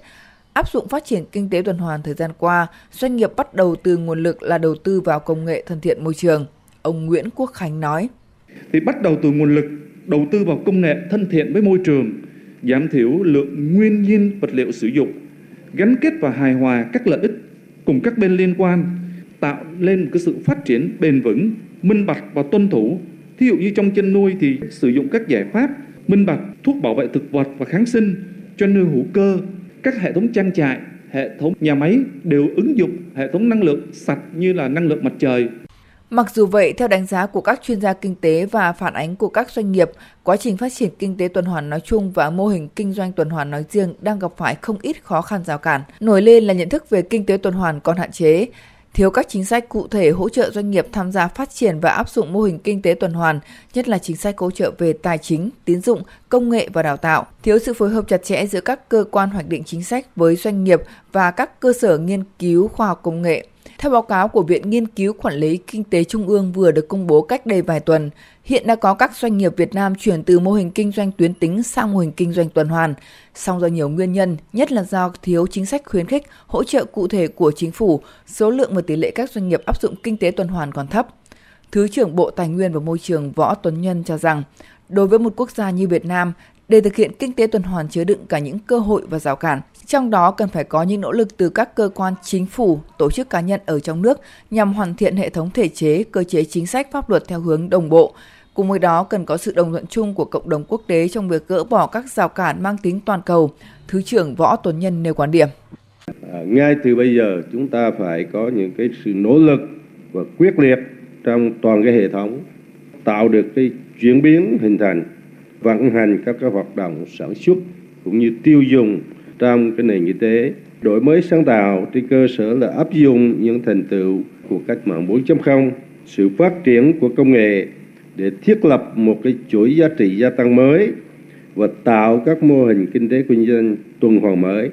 áp dụng phát triển kinh tế tuần hoàn thời gian qua, doanh nghiệp bắt đầu từ nguồn lực là đầu tư vào công nghệ thân thiện môi trường. Ông Nguyễn Quốc Khánh nói. Thì bắt đầu từ nguồn lực đầu tư vào công nghệ thân thiện với môi trường, giảm thiểu lượng nguyên nhiên vật liệu sử dụng, gắn kết và hài hòa các lợi ích cùng các bên liên quan, tạo lên một cái sự phát triển bền vững, minh bạch và tuân thủ. Thí dụ như trong chăn nuôi thì sử dụng các giải pháp minh bạch thuốc bảo vệ thực vật và kháng sinh cho nuôi hữu cơ. Các hệ thống trang trại, hệ thống nhà máy đều ứng dụng hệ thống năng lượng sạch như là năng lượng mặt trời. Mặc dù vậy, theo đánh giá của các chuyên gia kinh tế và phản ánh của các doanh nghiệp, quá trình phát triển kinh tế tuần hoàn nói chung và mô hình kinh doanh tuần hoàn nói riêng đang gặp phải không ít khó khăn rào cản. Nổi lên là nhận thức về kinh tế tuần hoàn còn hạn chế, thiếu các chính sách cụ thể hỗ trợ doanh nghiệp tham gia phát triển và áp dụng mô hình kinh tế tuần hoàn, nhất là chính sách hỗ trợ về tài chính, tín dụng, công nghệ và đào tạo, thiếu sự phối hợp chặt chẽ giữa các cơ quan hoạch định chính sách với doanh nghiệp và các cơ sở nghiên cứu khoa học công nghệ. Theo báo cáo của Viện Nghiên cứu Quản lý Kinh tế Trung ương vừa được công bố cách đây vài tuần, hiện đã có các doanh nghiệp Việt Nam chuyển từ mô hình kinh doanh tuyến tính sang mô hình kinh doanh tuần hoàn, song do nhiều nguyên nhân, nhất là do thiếu chính sách khuyến khích, hỗ trợ cụ thể của chính phủ, số lượng và tỷ lệ các doanh nghiệp áp dụng kinh tế tuần hoàn còn thấp. Thứ trưởng Bộ Tài nguyên và Môi trường Võ Tuấn Nhân cho rằng, đối với một quốc gia như Việt Nam, để thực hiện kinh tế tuần hoàn chứa đựng cả những cơ hội và rào cản, trong đó cần phải có những nỗ lực từ các cơ quan chính phủ, tổ chức cá nhân ở trong nước nhằm hoàn thiện hệ thống thể chế, cơ chế chính sách pháp luật theo hướng đồng bộ. Cùng với đó cần có sự đồng thuận chung của cộng đồng quốc tế trong việc gỡ bỏ các rào cản mang tính toàn cầu. Thứ trưởng Võ Tuấn Nhân nêu quan điểm. À, ngay từ bây giờ chúng ta phải có những cái sự nỗ lực và quyết liệt trong toàn cái hệ thống, tạo được cái chuyển biến hình thành, vận hành các cái hoạt động sản xuất cũng như tiêu dùng trong cái nền kinh tế, đổi mới sáng tạo trên cơ sở là áp dụng những thành tựu của cách mạng bốn chấm không, sự phát triển của công nghệ để thiết lập một cái chuỗi giá trị gia tăng mới và tạo các mô hình kinh tế kinh doanh tuần hoàn mới.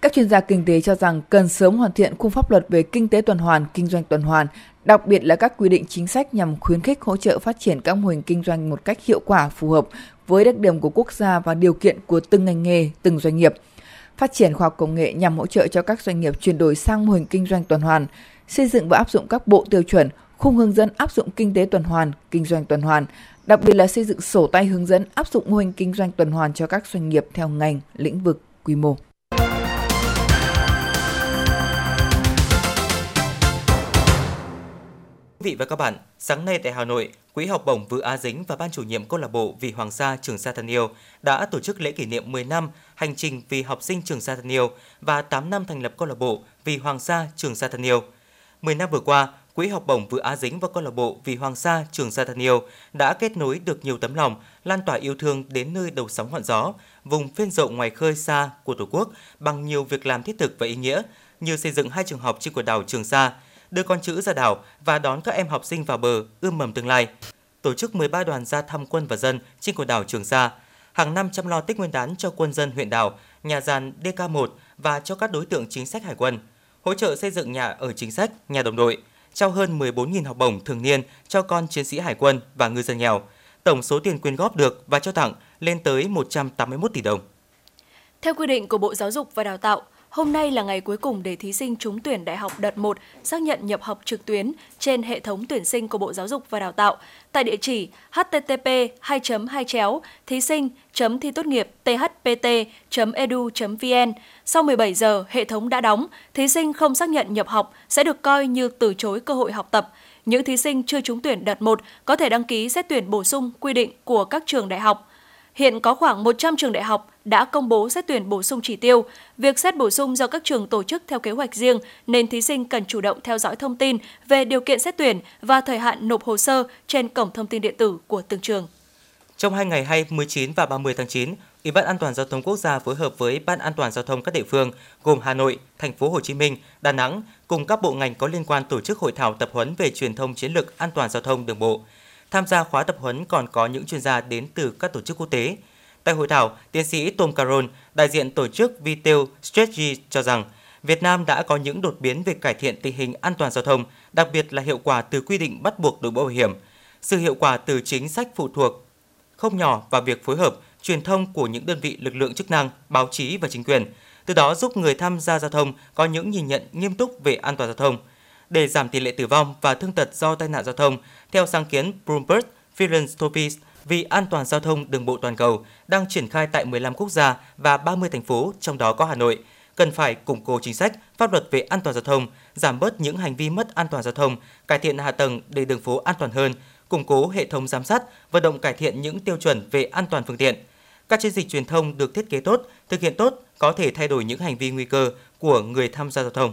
Các chuyên gia kinh tế cho rằng cần sớm hoàn thiện khung pháp luật về kinh tế tuần hoàn, kinh doanh tuần hoàn, đặc biệt là các quy định chính sách nhằm khuyến khích hỗ trợ phát triển các mô hình kinh doanh một cách hiệu quả phù hợp với đặc điểm của quốc gia và điều kiện của từng ngành nghề, từng doanh nghiệp. Phát triển khoa học công nghệ nhằm hỗ trợ cho các doanh nghiệp chuyển đổi sang mô hình kinh doanh tuần hoàn, xây dựng và áp dụng các bộ tiêu chuẩn, khung hướng dẫn áp dụng kinh tế tuần hoàn, kinh doanh tuần hoàn, đặc biệt là xây dựng sổ tay hướng dẫn áp dụng mô hình kinh doanh tuần hoàn cho các doanh nghiệp theo ngành, lĩnh vực, quy mô. Quý vị và các bạn, sáng nay tại Hà Nội, Quỹ học bổng Vừa Á Dính và Ban chủ nhiệm câu lạc bộ Vì Hoàng Sa Trường Sa Thân Yêu đã tổ chức lễ kỷ niệm mười năm hành trình vì học sinh Trường Sa Thân Yêu và tám năm thành lập câu lạc bộ Vì Hoàng Sa Trường Sa Thân Yêu. mười năm vừa qua, Quỹ học bổng Vừa Á Dính và câu lạc bộ Vì Hoàng Sa Trường Sa Thân Yêu đã kết nối được nhiều tấm lòng, lan tỏa yêu thương đến nơi đầu sóng ngọn gió, vùng phên rậu ngoài khơi xa của Tổ quốc bằng nhiều việc làm thiết thực và ý nghĩa như xây dựng hai trường học trên quần đảo Trường Sa, đưa con chữ ra đảo và đón các em học sinh vào bờ ươm mầm tương lai, tổ chức mười ba đoàn ra thăm quân và dân trên quần đảo Trường Sa, hàng năm chăm lo Tết Nguyên đán cho quân dân huyện đảo, nhà giàn D K một và cho các đối tượng chính sách hải quân, hỗ trợ xây dựng nhà ở chính sách, nhà đồng đội, trao hơn mười bốn nghìn học bổng thường niên cho con chiến sĩ hải quân và ngư dân nghèo. Tổng số tiền quyên góp được và trao tặng lên tới một trăm tám mươi mốt tỷ đồng. Theo quy định của Bộ Giáo dục và Đào tạo, hôm nay là ngày cuối cùng để thí sinh trúng tuyển đại học đợt một xác nhận nhập học trực tuyến trên hệ thống tuyển sinh của Bộ Giáo dục và Đào tạo tại địa chỉ h t t p hai chấm hai chấm thí sinh chấm thi tốt nghiệp t h p t chấm e d u chấm v n. Sau mười bảy giờ, hệ thống đã đóng, thí sinh không xác nhận nhập học sẽ được coi như từ chối cơ hội học tập. Những thí sinh chưa trúng tuyển đợt một có thể đăng ký xét tuyển bổ sung quy định của các trường đại học. Hiện có khoảng một trăm trường đại học đã công bố xét tuyển bổ sung chỉ tiêu. Việc xét bổ sung do các trường tổ chức theo kế hoạch riêng, nên thí sinh cần chủ động theo dõi thông tin về điều kiện xét tuyển và thời hạn nộp hồ sơ trên cổng thông tin điện tử của từng trường. Trong hai ngày hai mươi chín và ba mươi tháng chín, Ủy ban An toàn Giao thông Quốc gia phối hợp với Ban An toàn Giao thông các địa phương gồm Hà Nội, Thành phố Hồ Chí Minh, Đà Nẵng cùng các bộ ngành có liên quan tổ chức hội thảo tập huấn về truyền thông chiến lược an toàn giao thông đường bộ. Tham gia khóa tập huấn còn có những chuyên gia đến từ các tổ chức quốc tế. Tại hội thảo, tiến sĩ Tom Caron, đại diện tổ chức vê tê e Strategy cho rằng, Việt Nam đã có những đột biến về cải thiện tình hình an toàn giao thông, đặc biệt là hiệu quả từ quy định bắt buộc đội mũ bảo hiểm. Sự hiệu quả từ chính sách phụ thuộc không nhỏ vào việc phối hợp, truyền thông của những đơn vị lực lượng chức năng, báo chí và chính quyền, từ đó giúp người tham gia giao thông có những nhìn nhận nghiêm túc về an toàn giao thông. Để giảm tỷ lệ tử vong và thương tật do tai nạn giao thông, theo sáng kiến Bloomberg Philanthropies, vì an toàn giao thông đường bộ toàn cầu đang triển khai tại mười lăm quốc gia và ba mươi thành phố, trong đó có Hà Nội, cần phải củng cố chính sách, pháp luật về an toàn giao thông, giảm bớt những hành vi mất an toàn giao thông, cải thiện hạ tầng để đường phố an toàn hơn, củng cố hệ thống giám sát, vận động cải thiện những tiêu chuẩn về an toàn phương tiện. Các chiến dịch truyền thông được thiết kế tốt, thực hiện tốt có thể thay đổi những hành vi nguy cơ của người tham gia giao thông.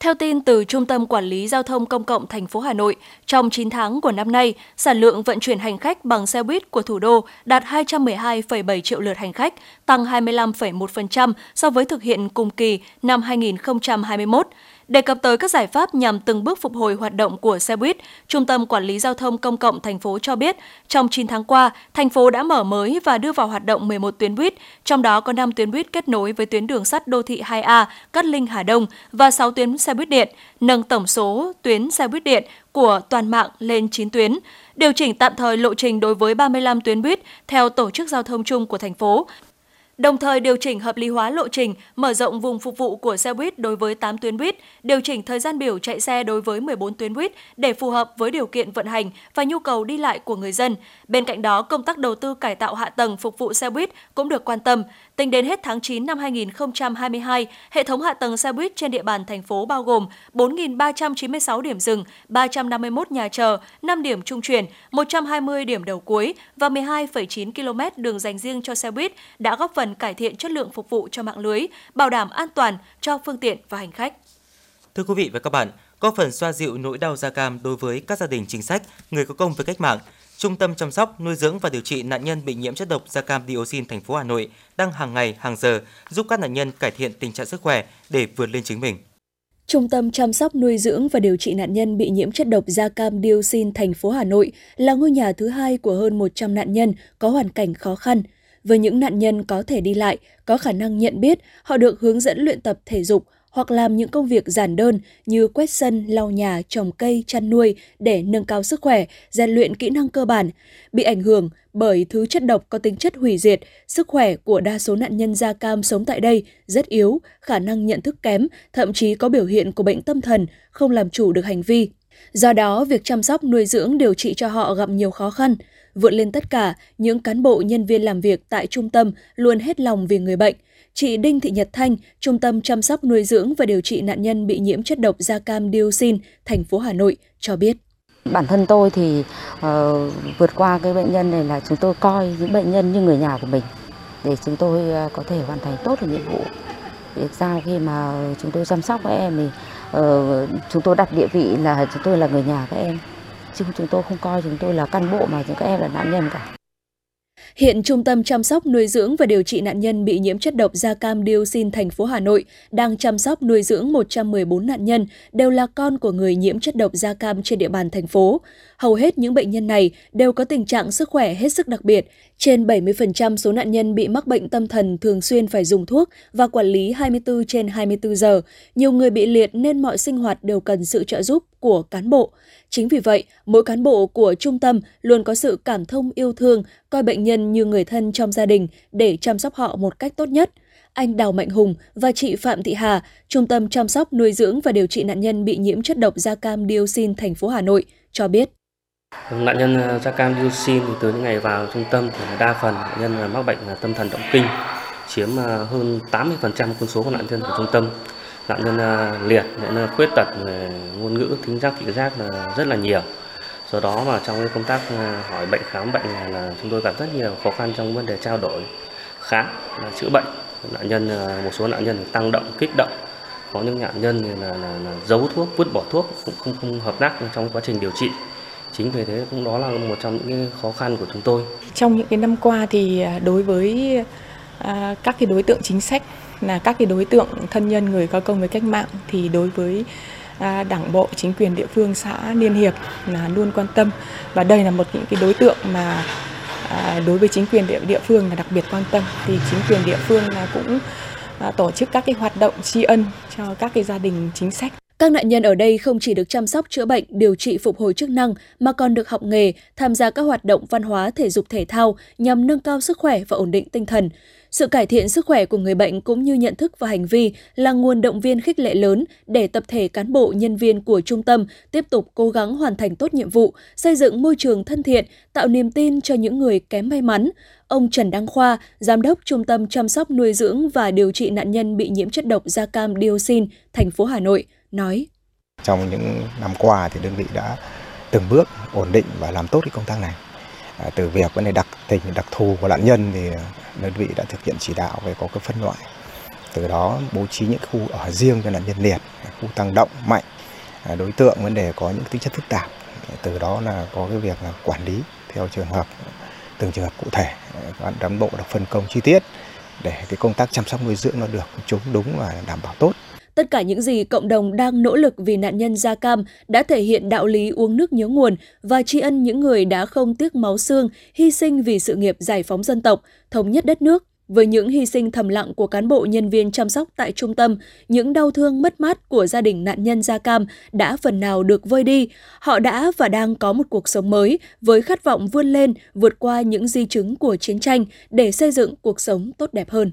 Theo tin từ Trung tâm Quản lý Giao thông Công cộng thành phố Hà Nội, trong chín tháng của năm nay, sản lượng vận chuyển hành khách bằng xe buýt của thủ đô đạt hai trăm mười hai phẩy bảy triệu lượt hành khách, tăng hai mươi lăm phẩy một phần trăm so với thực hiện cùng kỳ năm hai nghìn không trăm hai mươi mốt. Đề cập tới các giải pháp nhằm từng bước phục hồi hoạt động của xe buýt, Trung tâm Quản lý Giao thông Công cộng thành phố cho biết, trong chín tháng qua, thành phố đã mở mới và đưa vào hoạt động mười một tuyến buýt, trong đó có năm tuyến buýt kết nối với tuyến đường sắt đô thị hai A Cát Linh - Hà Đông và sáu tuyến xe buýt điện, nâng tổng số tuyến xe buýt điện của toàn mạng lên chín tuyến, điều chỉnh tạm thời lộ trình đối với ba mươi lăm tuyến buýt theo Tổ chức Giao thông chung của thành phố. Đồng thời điều chỉnh hợp lý hóa lộ trình, mở rộng vùng phục vụ của xe buýt đối với tám tuyến buýt, điều chỉnh thời gian biểu chạy xe đối với mười bốn tuyến buýt để phù hợp với điều kiện vận hành và nhu cầu đi lại của người dân. Bên cạnh đó, công tác đầu tư cải tạo hạ tầng phục vụ xe buýt cũng được quan tâm. Tính đến hết tháng chín năm hai nghìn không trăm hai mươi hai, hệ thống hạ tầng xe buýt trên địa bàn thành phố bao gồm bốn nghìn ba trăm chín mươi sáu điểm dừng, ba trăm năm mươi mốt nhà chờ, năm điểm trung chuyển, một trăm hai mươi điểm đầu cuối và mười hai phẩy chín ki lô mét đường dành riêng cho xe buýt đã góp phần cải thiện chất lượng phục vụ cho mạng lưới, bảo đảm an toàn cho phương tiện và hành khách. Thưa quý vị và các bạn, góp phần xoa dịu nỗi đau da cam đối với các gia đình chính sách, người có công với cách mạng, Trung tâm chăm sóc, nuôi dưỡng và điều trị nạn nhân bị nhiễm chất độc da cam dioxin thành phố Hà Nội đang hàng ngày, hàng giờ giúp các nạn nhân cải thiện tình trạng sức khỏe để vượt lên chính mình. Trung tâm chăm sóc, nuôi dưỡng và điều trị nạn nhân bị nhiễm chất độc da cam dioxin thành phố Hà Nội là ngôi nhà thứ hai của hơn một trăm nạn nhân có hoàn cảnh khó khăn. Với những nạn nhân có thể đi lại, có khả năng nhận biết, họ được hướng dẫn luyện tập thể dục hoặc làm những công việc giản đơn như quét sân, lau nhà, trồng cây, chăn nuôi để nâng cao sức khỏe, rèn luyện kỹ năng cơ bản. Bị ảnh hưởng bởi thứ chất độc có tính chất hủy diệt, sức khỏe của đa số nạn nhân da cam sống tại đây rất yếu, khả năng nhận thức kém, thậm chí có biểu hiện của bệnh tâm thần, không làm chủ được hành vi. Do đó, việc chăm sóc, nuôi dưỡng, điều trị cho họ gặp nhiều khó khăn. Vượt lên tất cả, những cán bộ nhân viên làm việc tại trung tâm luôn hết lòng vì người bệnh. Chị Đinh Thị Nhật Thanh, Trung tâm chăm sóc, nuôi dưỡng và điều trị nạn nhân bị nhiễm chất độc da cam dioxin, thành phố Hà Nội cho biết. Bản thân tôi thì uh, vượt qua cái bệnh nhân này là chúng tôi coi những bệnh nhân như người nhà của mình để chúng tôi uh, có thể hoàn thành tốt được nhiệm vụ. Việc giao khi mà chúng tôi chăm sóc các em thì uh, chúng tôi đặt địa vị là chúng tôi là người nhà các em. Chứ chúng tôi không coi chúng tôi là cán bộ mà các em là nạn nhân cả. Hiện Trung tâm chăm sóc, nuôi dưỡng và điều trị nạn nhân bị nhiễm chất độc da cam dioxin thành phố Hà Nội đang chăm sóc nuôi dưỡng một trăm mười bốn nạn nhân đều là con của người nhiễm chất độc da cam trên địa bàn thành phố. Hầu hết những bệnh nhân này đều có tình trạng sức khỏe hết sức đặc biệt. Trên bảy mươi phần trăm số nạn nhân bị mắc bệnh tâm thần thường xuyên phải dùng thuốc và quản lý hai mươi tư trên hai mươi tư giờ. Nhiều người bị liệt nên mọi sinh hoạt đều cần sự trợ giúp của cán bộ. Chính vì vậy, mỗi cán bộ của trung tâm luôn có sự cảm thông yêu thương, coi bệnh nhân như người thân trong gia đình để chăm sóc họ một cách tốt nhất. Anh Đào Mạnh Hùng và chị Phạm Thị Hà, Trung tâm chăm sóc, nuôi dưỡng và điều trị nạn nhân bị nhiễm chất độc da cam dioxin thành phố Hà Nội cho biết. Nạn nhân da cam dioxin thì từ những ngày vào trung tâm thì đa phần nạn nhân là mắc bệnh là tâm thần động kinh, chiếm hơn tám mươi phần trăm quân số của nạn nhân của trung tâm. Nạn nhân liệt, nạn nhân khuyết tật về ngôn ngữ, thính giác, thị giác là rất là nhiều. Do đó mà trong cái công tác hỏi bệnh, khám bệnh là, là chúng tôi gặp rất nhiều khó khăn trong vấn đề trao đổi khám là chữa bệnh. Nạn nhân một số nạn nhân tăng động, kích động, có những nạn nhân là, là, là giấu thuốc, vứt bỏ thuốc cũng không không hợp tác trong quá trình điều trị. Chính vì thế cũng đó là một trong những cái khó khăn của chúng tôi. Trong những cái năm qua thì đối với à, các cái đối tượng chính sách là các cái đối tượng thân nhân người có công với cách mạng thì đối với à, đảng bộ, chính quyền địa phương, xã, liên hiệp là luôn quan tâm, và đây là một những cái đối tượng mà à, đối với chính quyền địa, địa phương là đặc biệt quan tâm. Thì chính quyền địa phương là cũng à, tổ chức các cái hoạt động tri ân cho các cái gia đình chính sách. Các nạn nhân ở đây không chỉ được chăm sóc, chữa bệnh, điều trị, phục hồi chức năng mà còn được học nghề, tham gia các hoạt động văn hóa, thể dục thể thao nhằm nâng cao sức khỏe và ổn định tinh thần. Sự cải thiện sức khỏe của người bệnh cũng như nhận thức và hành vi là nguồn động viên khích lệ lớn để tập thể cán bộ, nhân viên của trung tâm tiếp tục cố gắng hoàn thành tốt nhiệm vụ, xây dựng môi trường thân thiện, tạo niềm tin cho những người kém may mắn. Ông Trần Đăng Khoa, Giám đốc Trung tâm chăm sóc, nuôi dưỡng và điều trị nạn nhân bị nhiễm chất độc da cam dioxin, thành phố Hà Nội, nói. Trong những năm qua thì đơn vị đã từng bước ổn định và làm tốt cái công tác này. À, từ việc vấn đề đặc tình, đặc thù của nạn nhân thì đơn vị đã thực hiện chỉ đạo về có cái phân loại. Từ đó bố trí những khu ở riêng cho nạn nhân liệt, khu tăng động mạnh, à, đối tượng vấn đề có những tính chất phức tạp. Từ đó là có cái việc là quản lý theo trường hợp, từng trường hợp cụ thể, các cán bộ được phân công chi tiết để cái công tác chăm sóc nuôi dưỡng nó được chúng đúng và đảm bảo tốt. Tất cả những gì cộng đồng đang nỗ lực vì nạn nhân da cam đã thể hiện đạo lý uống nước nhớ nguồn và tri ân những người đã không tiếc máu xương, hy sinh vì sự nghiệp giải phóng dân tộc, thống nhất đất nước. Với những hy sinh thầm lặng của cán bộ nhân viên chăm sóc tại trung tâm, những đau thương mất mát của gia đình nạn nhân da cam đã phần nào được vơi đi. Họ đã và đang có một cuộc sống mới với khát vọng vươn lên, vượt qua những di chứng của chiến tranh để xây dựng cuộc sống tốt đẹp hơn.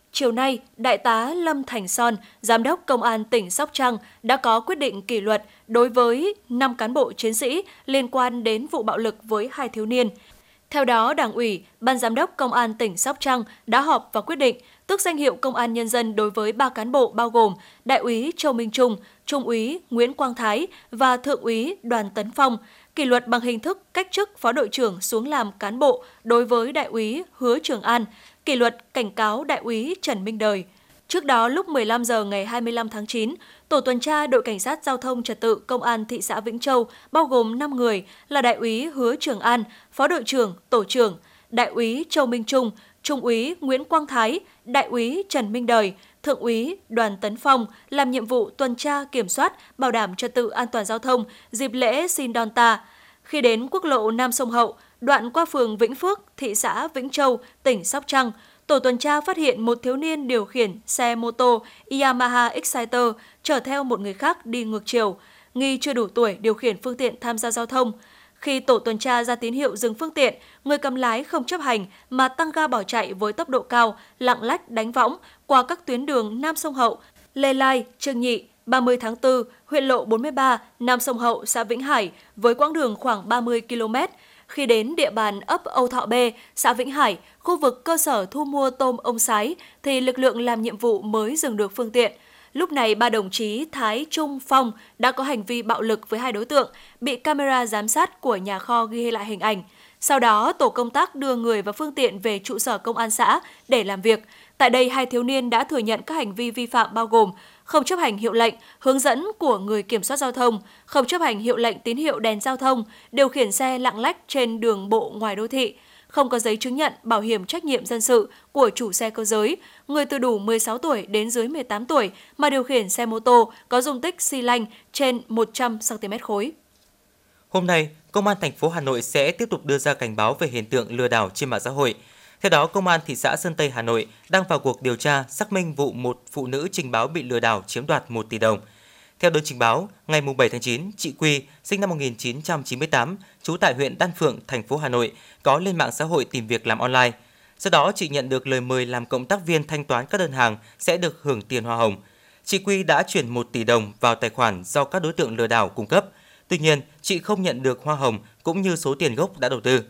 chiều nay, Đại tá Lâm Thành Son, Giám đốc Công an tỉnh Sóc Trăng đã có quyết định kỷ luật đối với năm cán bộ chiến sĩ liên quan đến vụ bạo lực với hai thiếu niên. Theo đó, Đảng ủy, Ban Giám đốc Công an tỉnh Sóc Trăng đã họp và quyết định tước danh hiệu Công an Nhân dân đối với ba cán bộ bao gồm Đại úy Châu Minh Trung, Trung úy Nguyễn Quang Thái và Thượng úy Đoàn Tấn Phong, kỷ luật bằng hình thức cách chức Phó đội trưởng xuống làm cán bộ đối với Đại úy Hứa Trường An, kỷ luật cảnh cáo Đại úy Trần Minh Đời. Trước đó, lúc mười lăm giờ ngày hai mươi lăm tháng chín, Tổ tuần tra Đội Cảnh sát Giao thông Trật tự Công an thị xã Vĩnh Châu bao gồm năm người là Đại úy Hứa Trường An, Phó đội trưởng, Tổ trưởng, Đại úy Châu Minh Trung, Trung úy Nguyễn Quang Thái, Đại úy Trần Minh Đời, Thượng úy Đoàn Tấn Phong làm nhiệm vụ tuần tra kiểm soát bảo đảm trật tự an toàn giao thông dịp lễ Sindonta. Khi đến quốc lộ Nam Sông Hậu, đoạn qua phường Vĩnh Phước, thị xã Vĩnh Châu, tỉnh Sóc Trăng, tổ tuần tra phát hiện một thiếu niên điều khiển xe mô tô Yamaha Exciter chở theo một người khác đi ngược chiều, nghi chưa đủ tuổi điều khiển phương tiện tham gia giao thông. Khi tổ tuần tra ra tín hiệu dừng phương tiện, người cầm lái không chấp hành mà tăng ga bỏ chạy với tốc độ cao, lạng lách đánh võng qua các tuyến đường Nam Sông Hậu, Lê Lai, Trương Nhị, ba mươi tháng tư, huyện lộ bốn mươi ba, Nam Sông Hậu, xã Vĩnh Hải với quãng đường khoảng ba mươi ki lô mét. Khi đến địa bàn ấp Âu Thọ B, xã Vĩnh Hải, khu vực cơ sở thu mua tôm Ông Sái, thì lực lượng làm nhiệm vụ mới dừng được phương tiện. Lúc này, ba đồng chí Thái, Trung, Phong đã có hành vi bạo lực với hai đối tượng, bị camera giám sát của nhà kho ghi lại hình ảnh. Sau đó, tổ công tác đưa người và phương tiện về trụ sở công an xã để làm việc. Tại đây, hai thiếu niên đã thừa nhận các hành vi vi phạm bao gồm không chấp hành hiệu lệnh, hướng dẫn của người kiểm soát giao thông, không chấp hành hiệu lệnh tín hiệu đèn giao thông, điều khiển xe lạng lách trên đường bộ ngoài đô thị, không có giấy chứng nhận bảo hiểm trách nhiệm dân sự của chủ xe cơ giới, người từ đủ mười sáu tuổi đến dưới mười tám tuổi mà điều khiển xe mô tô có dung tích xi lanh trên một trăm xăng-ti-mét khối. Hôm nay, Công an thành phố Hà Nội sẽ tiếp tục đưa ra cảnh báo về hiện tượng lừa đảo trên mạng xã hội. Theo đó, Công an thị xã Sơn Tây, Hà Nội đang vào cuộc điều tra xác minh vụ một phụ nữ trình báo bị lừa đảo chiếm đoạt một tỷ đồng. Theo đơn trình báo, ngày bảy tháng chín, chị Quy, sinh năm một nghìn chín trăm chín mươi tám, trú tại huyện Đan Phượng, thành phố Hà Nội, có lên mạng xã hội tìm việc làm online. Sau đó, chị nhận được lời mời làm cộng tác viên thanh toán các đơn hàng sẽ được hưởng tiền hoa hồng. Chị Quy đã chuyển một tỷ đồng vào tài khoản do các đối tượng lừa đảo cung cấp. Tuy nhiên, chị không nhận được hoa hồng cũng như số tiền gốc đã đầu tư.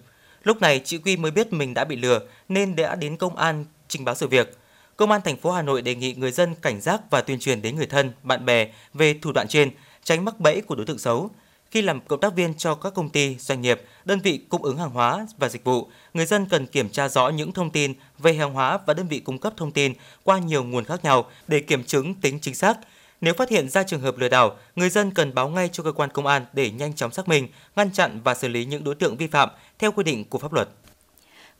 Lúc này, chị Quy mới biết mình đã bị lừa nên đã đến công an trình báo sự việc. Công an thành phố Hà Nội đề nghị người dân cảnh giác và tuyên truyền đến người thân, bạn bè về thủ đoạn trên, tránh mắc bẫy của đối tượng xấu. Khi làm cộng tác viên cho các công ty, doanh nghiệp, đơn vị cung ứng hàng hóa và dịch vụ, người dân cần kiểm tra rõ những thông tin về hàng hóa và đơn vị cung cấp thông tin qua nhiều nguồn khác nhau để kiểm chứng tính chính xác. Nếu phát hiện ra trường hợp lừa đảo, người dân cần báo ngay cho cơ quan công an để nhanh chóng xác minh, ngăn chặn và xử lý những đối tượng vi phạm theo quy định của pháp luật.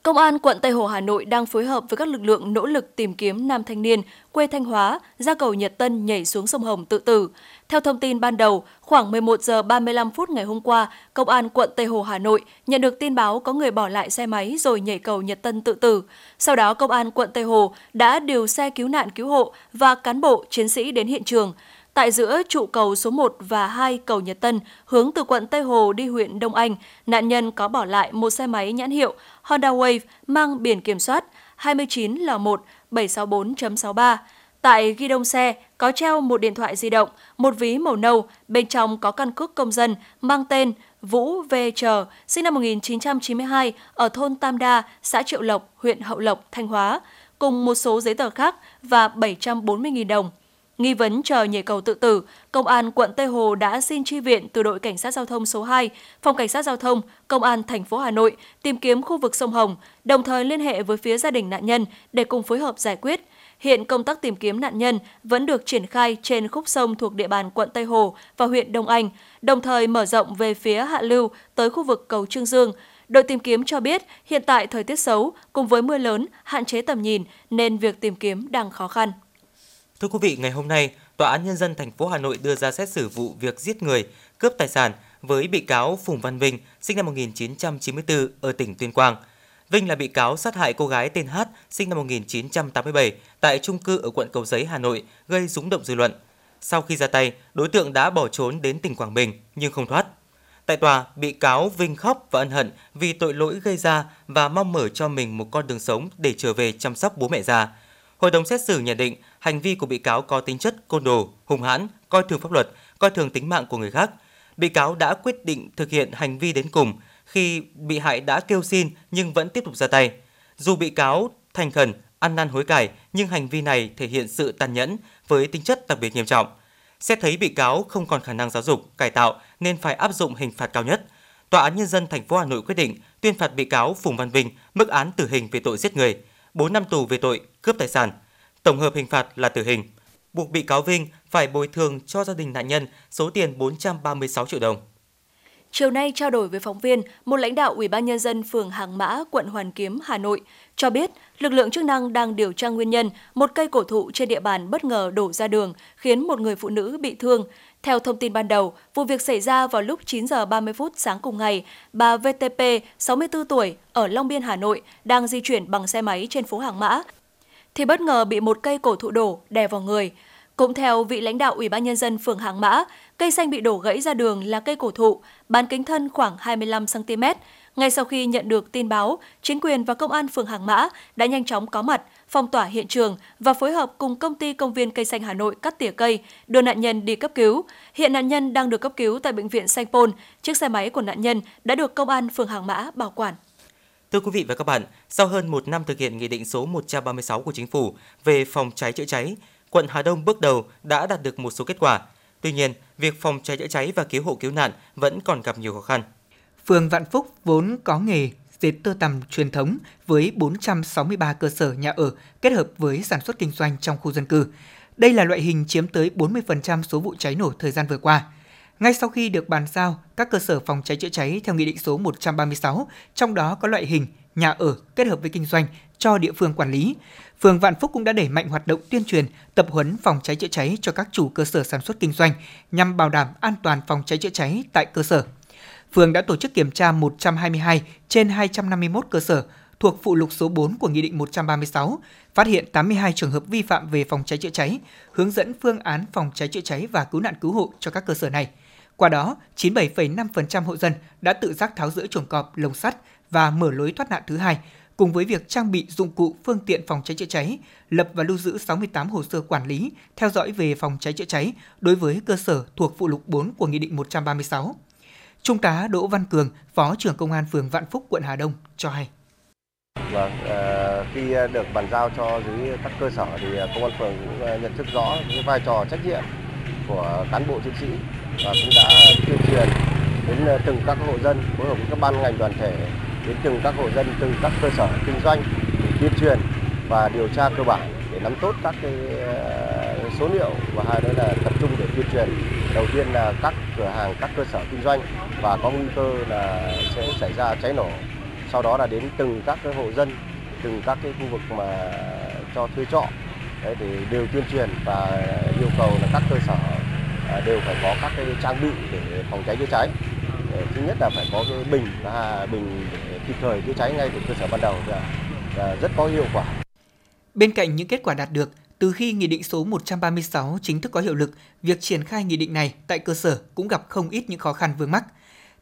Công an quận Tây Hồ, Hà Nội đang phối hợp với các lực lượng nỗ lực tìm kiếm nam thanh niên quê Thanh Hóa ra cầu Nhật Tân nhảy xuống sông Hồng tự tử. Theo thông tin ban đầu, khoảng mười một giờ ba mươi lăm phút ngày hôm qua, Công an quận Tây Hồ, Hà Nội nhận được tin báo có người bỏ lại xe máy rồi nhảy cầu Nhật Tân tự tử. Sau đó, Công an quận Tây Hồ đã điều xe cứu nạn cứu hộ và cán bộ chiến sĩ đến hiện trường. tại giữa trụ cầu số một và hai cầu Nhật Tân hướng từ quận Tây Hồ đi huyện Đông Anh. Nạn nhân có bỏ lại một xe máy nhãn hiệu Honda Wave mang biển kiểm soát hai chín L một bảy sáu bốn chấm sáu ba. Tại ghi đông xe có treo một điện thoại di động, một ví màu nâu, bên trong có căn cước công dân mang tên Vũ Vê Trờ, sinh năm một nghìn chín trăm chín mươi hai, ở thôn Tam Đa, xã Triệu Lộc, huyện Hậu Lộc, Thanh Hóa, cùng một số giấy tờ khác và bảy trăm bốn mươi nghìn đồng. Nghi vấn Trờ nhảy cầu tự tử, Công an quận Tây Hồ đã xin chi viện từ đội Cảnh sát Giao thông số hai, Phòng Cảnh sát Giao thông, Công an thành phố Hà Nội tìm kiếm khu vực sông Hồng, đồng thời liên hệ với phía gia đình nạn nhân để cùng phối hợp giải quyết. Hiện công tác tìm kiếm nạn nhân vẫn được triển khai trên khúc sông thuộc địa bàn quận Tây Hồ và huyện Đông Anh, đồng thời mở rộng về phía hạ lưu tới khu vực cầu Trương Dương. Đội tìm kiếm cho biết hiện tại thời tiết xấu cùng với mưa lớn hạn chế tầm nhìn nên việc tìm kiếm đang khó khăn. Thưa quý vị, ngày hôm nay, Tòa án Nhân dân thành phố Hà Nội đưa ra xét xử vụ việc giết người, cướp tài sản với bị cáo Phùng Văn Vinh, sinh năm một nghìn chín trăm chín mươi tư, ở tỉnh Tuyên Quang. Vinh là bị cáo sát hại cô gái tên Hát, sinh năm một nghìn chín trăm tám mươi bảy, tại chung cư ở quận Cầu Giấy, Hà Nội, gây rúng động dư luận. Sau khi ra tay, đối tượng đã bỏ trốn đến tỉnh Quảng Bình nhưng không thoát. Tại tòa, bị cáo Vinh khóc và ân hận vì tội lỗi gây ra và mong mở cho mình một con đường sống để trở về chăm sóc bố mẹ già. Hội đồng xét xử nhận định hành vi của bị cáo có tính chất côn đồ, hung hãn, coi thường pháp luật, coi thường tính mạng của người khác. Bị cáo đã quyết định thực hiện hành vi đến cùng khi bị hại đã kêu xin nhưng vẫn tiếp tục ra tay. Dù bị cáo thành khẩn, ăn năn hối cải nhưng hành vi này thể hiện sự tàn nhẫn với tính chất đặc biệt nghiêm trọng. Xét thấy bị cáo không còn khả năng giáo dục, cải tạo nên phải áp dụng hình phạt cao nhất. Tòa án Nhân dân thành phố Hà Nội quyết định tuyên phạt bị cáo Phùng Văn Vinh mức án tử hình về tội giết người, bốn năm tù về tội cướp tài sản. Tổng hợp hình phạt là tử hình. Buộc bị cáo Vinh phải bồi thường cho gia đình nạn nhân số tiền bốn trăm ba mươi sáu triệu đồng. Chiều nay trao đổi với phóng viên, một lãnh đạo Ủy ban Nhân dân phường Hàng Mã, quận Hoàn Kiếm, Hà Nội cho biết lực lượng chức năng đang điều tra nguyên nhân một cây cổ thụ trên địa bàn bất ngờ đổ ra đường khiến một người phụ nữ bị thương. Theo thông tin ban đầu, vụ việc xảy ra vào lúc chín giờ ba mươi phút sáng cùng ngày. Bà vê tê pê, sáu mươi tư tuổi, ở Long Biên, Hà Nội, đang di chuyển bằng xe máy trên phố Hàng Mã thì bất ngờ bị một cây cổ thụ đổ đè vào người. Cũng theo vị lãnh đạo Ủy ban Nhân dân phường Hàng Mã, cây xanh bị đổ gãy ra đường là cây cổ thụ, bán kính thân khoảng hai mươi lăm xăng-ti-mét. Ngay sau khi nhận được tin báo, chính quyền và công an phường Hàng Mã đã nhanh chóng có mặt, phong tỏa hiện trường và phối hợp cùng công ty công viên cây xanh Hà Nội cắt tỉa cây, đưa nạn nhân đi cấp cứu. Hiện nạn nhân đang được cấp cứu tại bệnh viện Sanh Pôn. Chiếc xe máy của nạn nhân đã được công an phường Hàng Mã bảo quản. Thưa quý vị và các bạn, sau hơn một năm thực hiện nghị định số một trăm ba mươi sáu của Chính phủ về phòng cháy chữa cháy, quận Hà Đông bước đầu đã đạt được một số kết quả. Tuy nhiên, việc phòng cháy chữa cháy và cứu hộ cứu nạn vẫn còn gặp nhiều khó khăn. Phường Vạn Phúc vốn có nghề dệt tơ tằm truyền thống với bốn trăm sáu mươi ba cơ sở nhà ở kết hợp với sản xuất kinh doanh trong khu dân cư. Đây là loại hình chiếm tới bốn mươi phần trăm số vụ cháy nổ thời gian vừa qua. Ngay sau khi được bàn giao, các cơ sở phòng cháy chữa cháy theo nghị định số một trăm ba mươi sáu, trong đó có loại hình nhà ở kết hợp với kinh doanh cho địa phương quản lý. Phường Vạn Phúc cũng đã đẩy mạnh hoạt động tuyên truyền, tập huấn phòng cháy chữa cháy cho các chủ cơ sở sản xuất kinh doanh nhằm bảo đảm an toàn phòng cháy chữa cháy tại cơ sở. Phường đã tổ chức kiểm tra một trăm hai mươi hai trên hai trăm năm mươi mốt cơ sở thuộc phụ lục số bốn của Nghị định một trăm ba mươi sáu, phát hiện tám mươi hai trường hợp vi phạm về phòng cháy chữa cháy, hướng dẫn phương án phòng cháy chữa cháy và cứu nạn cứu hộ cho các cơ sở này. Qua đó, chín mươi bảy phẩy năm phần trăm hộ dân đã tự giác tháo dỡ chuồng cọp, lồng sắt và mở lối thoát nạn thứ hai, cùng với việc trang bị dụng cụ phương tiện phòng cháy chữa cháy, lập và lưu giữ sáu mươi tám hồ sơ quản lý, theo dõi về phòng cháy chữa cháy đối với cơ sở thuộc phụ lục bốn của Nghị định một trăm ba mươi sáu. Trung tá Đỗ Văn Cường, Phó trưởng Công an phường Vạn Phúc, quận Hà Đông cho hay. Vâng, khi được bàn giao cho dưới các cơ sở thì Công an phường cũng nhận thức rõ cái vai trò trách nhiệm của cán bộ chiến sĩ và cũng đã tuyên truyền đến từng các hộ dân, phối hợp với các ban ngành đoàn thể, đến từng các hộ dân, từng các cơ sở kinh doanh để tuyên truyền và điều tra cơ bản để nắm tốt các cái số liệu, và hai nữa là tập trung để tuyên truyền. Đầu tiên là các cửa hàng, các cơ sở kinh doanh và có nguy cơ là sẽ xảy ra cháy nổ. Sau đó là đến từng các cái hộ dân, từng các cái khu vực mà cho thuê trọ. Đấy, thì đều tuyên truyền và yêu cầu là các cơ sở đều phải có các cái trang bị để phòng cháy chữa cháy. Thứ nhất là phải có cái bình, là bình để kịp thời chữa cháy ngay từ cơ sở ban đầu, là rất có hiệu quả. Bên cạnh những kết quả đạt được, Từ khi Nghị định số một trăm ba mươi sáu chính thức có hiệu lực, việc triển khai nghị định này tại cơ sở cũng gặp không ít những khó khăn vướng mắc.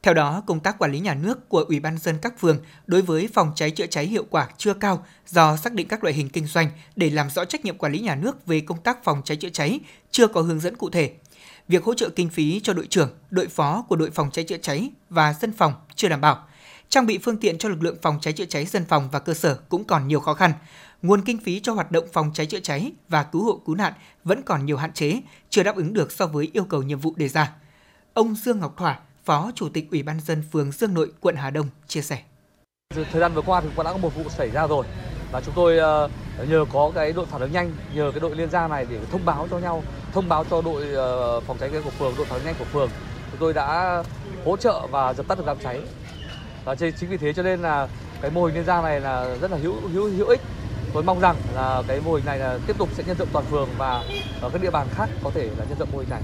Theo đó, công tác quản lý nhà nước của Ủy ban nhân dân các phường đối với phòng cháy chữa cháy hiệu quả chưa cao do xác định các loại hình kinh doanh để làm rõ trách nhiệm quản lý nhà nước về công tác phòng cháy chữa cháy chưa có hướng dẫn cụ thể. Việc hỗ trợ kinh phí cho đội trưởng, đội phó của đội phòng cháy chữa cháy và dân phòng chưa đảm bảo. Trang bị phương tiện cho lực lượng phòng cháy chữa cháy dân phòng và cơ sở cũng còn nhiều khó khăn. Nguồn kinh phí cho hoạt động phòng cháy chữa cháy và cứu hộ cứu nạn vẫn còn nhiều hạn chế, chưa đáp ứng được so với yêu cầu nhiệm vụ đề ra. Ông Dương Ngọc Thỏa, Phó Chủ tịch Ủy ban nhân dân phường Dương Nội, quận Hà Đông chia sẻ. Thời gian vừa qua thì cũng đã có một vụ xảy ra rồi và chúng tôi nhờ có cái đội phản ứng nhanh, nhờ cái đội liên gia này để thông báo cho nhau, thông báo cho đội phòng cháy của phường, đội phản ứng nhanh của phường. Chúng tôi đã hỗ trợ và dập tắt được đám cháy. Và chính vì thế cho nên là cái mô hình liên gia này là rất là hữu hữu hữu ích. Tôi mong rằng là cái mô hình này là tiếp tục sẽ nhân rộng toàn phường và ở các địa bàn khác có thể là nhân rộng mô hình này.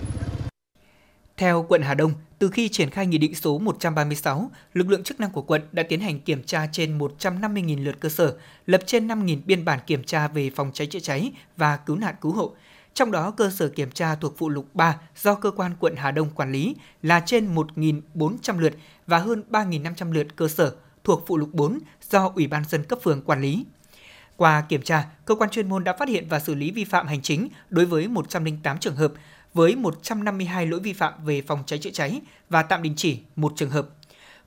Theo quận Hà Đông, từ khi triển khai Nghị định số một trăm ba mươi sáu, lực lượng chức năng của quận đã tiến hành kiểm tra trên một trăm năm mươi nghìn lượt cơ sở, lập trên năm nghìn biên bản kiểm tra về phòng cháy chữa cháy và cứu nạn cứu hộ. Trong đó, cơ sở kiểm tra thuộc phụ lục ba do cơ quan quận Hà Đông quản lý là trên một nghìn bốn trăm lượt và hơn ba nghìn năm trăm lượt cơ sở thuộc phụ lục bốn do Ủy ban nhân dân cấp phường quản lý. Qua kiểm tra, cơ quan chuyên môn đã phát hiện và xử lý vi phạm hành chính đối với một trăm lẻ tám trường hợp, với một trăm năm mươi hai lỗi vi phạm về phòng cháy chữa cháy và tạm đình chỉ một trường hợp.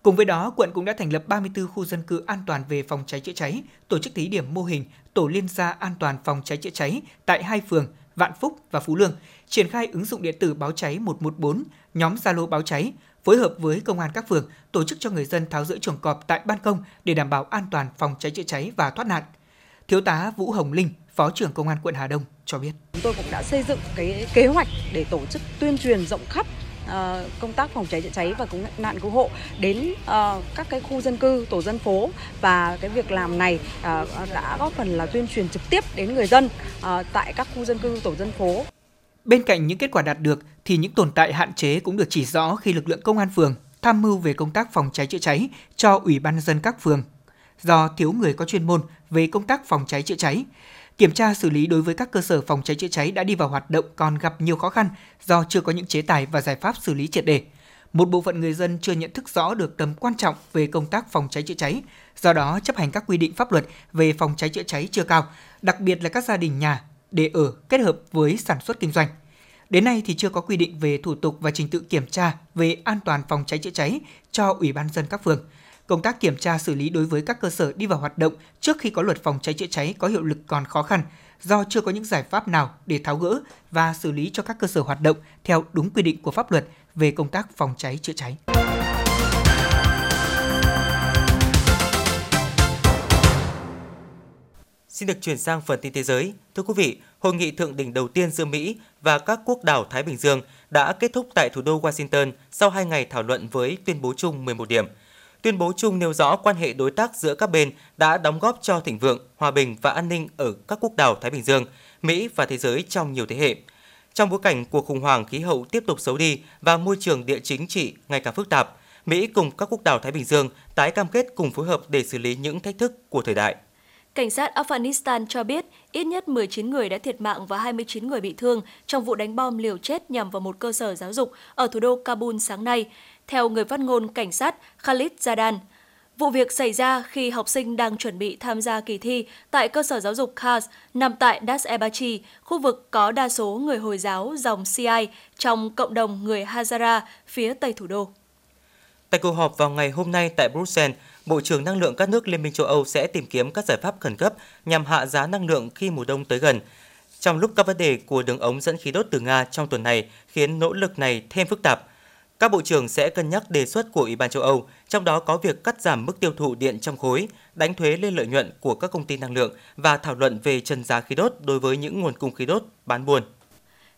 Cùng với đó, quận cũng đã thành lập ba mươi tư khu dân cư an toàn về phòng cháy chữa cháy, tổ chức thí điểm mô hình tổ liên gia an toàn phòng cháy chữa cháy tại hai phường Vạn Phúc và Phú Lương, triển khai ứng dụng điện tử báo cháy một một bốn, nhóm Zalo báo cháy, phối hợp với công an các phường tổ chức cho người dân tháo dỡ chuồng cọp tại ban công để đảm bảo an toàn phòng cháy chữa cháy và thoát nạn. Thiếu tá Vũ Hồng Linh, Phó trưởng Công an quận Hà Đông cho biết. Chúng tôi cũng đã xây dựng cái kế hoạch để tổ chức tuyên truyền rộng khắp công tác phòng cháy chữa cháy và cứu nạn cứu hộ đến các cái khu dân cư, tổ dân phố, và cái việc làm này đã góp phần là tuyên truyền trực tiếp đến người dân tại các khu dân cư, tổ dân phố. Bên cạnh những kết quả đạt được thì những tồn tại hạn chế cũng được chỉ rõ khi lực lượng công an phường tham mưu về công tác phòng cháy chữa cháy cho Ủy ban nhân dân các phường do thiếu người có chuyên môn về công tác phòng cháy chữa cháy. Kiểm tra xử lý đối với các cơ sở phòng cháy chữa cháy đã đi vào hoạt động còn gặp nhiều khó khăn do chưa có những chế tài và giải pháp xử lý triệt để. Một bộ phận người dân chưa nhận thức rõ được tầm quan trọng về công tác phòng cháy chữa cháy, do đó chấp hành các quy định pháp luật về phòng cháy chữa cháy chưa cao, đặc biệt là các gia đình nhà để ở kết hợp với sản xuất kinh doanh. Đến nay thì chưa có quy định về thủ tục và trình tự kiểm tra về an toàn phòng cháy chữa cháy cho Ủy ban nhân dân các phường. Công tác kiểm tra xử lý đối với các cơ sở đi vào hoạt động trước khi có luật phòng cháy chữa cháy có hiệu lực còn khó khăn do chưa có những giải pháp nào để tháo gỡ và xử lý cho các cơ sở hoạt động theo đúng quy định của pháp luật về công tác phòng cháy chữa cháy. Xin được chuyển sang phần tin thế giới. Thưa quý vị, hội nghị thượng đỉnh đầu tiên giữa Mỹ và các quốc đảo Thái Bình Dương đã kết thúc tại thủ đô Washington sau hai ngày thảo luận với tuyên bố chung mười một điểm. Tuyên bố chung nêu rõ quan hệ đối tác giữa các bên đã đóng góp cho thịnh vượng, hòa bình và an ninh ở các quốc đảo Thái Bình Dương, Mỹ và thế giới trong nhiều thế hệ. Trong bối cảnh cuộc khủng hoảng khí hậu tiếp tục xấu đi và môi trường địa chính trị ngày càng phức tạp, Mỹ cùng các quốc đảo Thái Bình Dương tái cam kết cùng phối hợp để xử lý những thách thức của thời đại. Cảnh sát Afghanistan cho biết ít nhất mười chín người đã thiệt mạng và hai mươi chín người bị thương trong vụ đánh bom liều chết nhằm vào một cơ sở giáo dục ở thủ đô Kabul sáng nay. Theo người phát ngôn cảnh sát Khalid Zadan, vụ việc xảy ra khi học sinh đang chuẩn bị tham gia kỳ thi tại cơ sở giáo dục Khas nằm tại Das-e-Bachi, khu vực có đa số người Hồi giáo dòng Shia trong cộng đồng người Hazara phía tây thủ đô. Tại cuộc họp vào ngày hôm nay tại Bruxelles, Bộ trưởng Năng lượng các nước Liên minh châu Âu sẽ tìm kiếm các giải pháp khẩn cấp nhằm hạ giá năng lượng khi mùa đông tới gần, trong lúc các vấn đề của đường ống dẫn khí đốt từ Nga trong tuần này khiến nỗ lực này thêm phức tạp. Các bộ trưởng sẽ cân nhắc đề xuất của Ủy ban châu Âu, trong đó có việc cắt giảm mức tiêu thụ điện trong khối, đánh thuế lên lợi nhuận của các công ty năng lượng và thảo luận về trần giá khí đốt đối với những nguồn cung khí đốt bán buôn.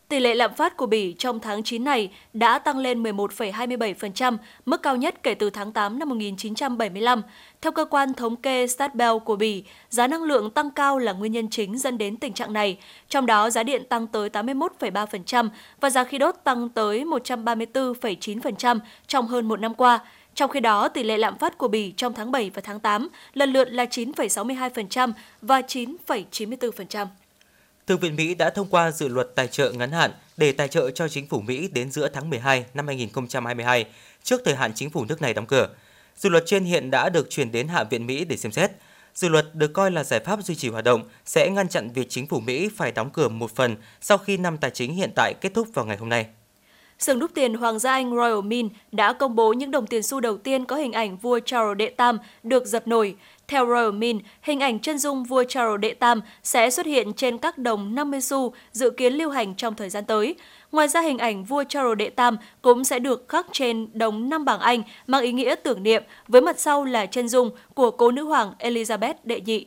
Tỷ lệ lạm phát của Bỉ trong tháng chín này đã tăng lên mười một phẩy hai mươi bảy phần trăm, mức cao nhất kể từ tháng tám năm một nghìn chín trăm bảy mươi lăm. Theo cơ quan thống kê Statbel của Bỉ, giá năng lượng tăng cao là nguyên nhân chính dẫn đến tình trạng này, trong đó giá điện tăng tới tám mươi mốt phẩy ba phần trăm và giá khí đốt tăng tới một trăm ba mươi tư phẩy chín phần trăm trong hơn một năm qua. Trong khi đó, tỷ lệ lạm phát của Bỉ trong tháng bảy và tháng tám lần lượt là chín phẩy sáu mươi hai phần trăm và chín phẩy chín mươi tư phần trăm. Thượng viện Mỹ đã thông qua dự luật tài trợ ngắn hạn để tài trợ cho chính phủ Mỹ đến giữa tháng mười hai năm hai nghìn không trăm hai mươi hai, trước thời hạn chính phủ nước này đóng cửa. Dự luật trên hiện đã được chuyển đến Hạ viện Mỹ để xem xét. Dự luật được coi là giải pháp duy trì hoạt động, sẽ ngăn chặn việc chính phủ Mỹ phải đóng cửa một phần sau khi năm tài chính hiện tại kết thúc vào ngày hôm nay. Xưởng đúc tiền Hoàng gia Anh Royal Mint đã công bố những đồng tiền xu đầu tiên có hình ảnh vua Charles đệ tam được dập nổi. Theo Royal Mint, hình ảnh chân dung vua Charles đệ tam sẽ xuất hiện trên các đồng năm mươi xu dự kiến lưu hành trong thời gian tới. Ngoài ra, hình ảnh vua Charles đệ tam cũng sẽ được khắc trên đồng năm bảng Anh mang ý nghĩa tưởng niệm, với mặt sau là chân dung của cố nữ hoàng Elizabeth đệ nhị.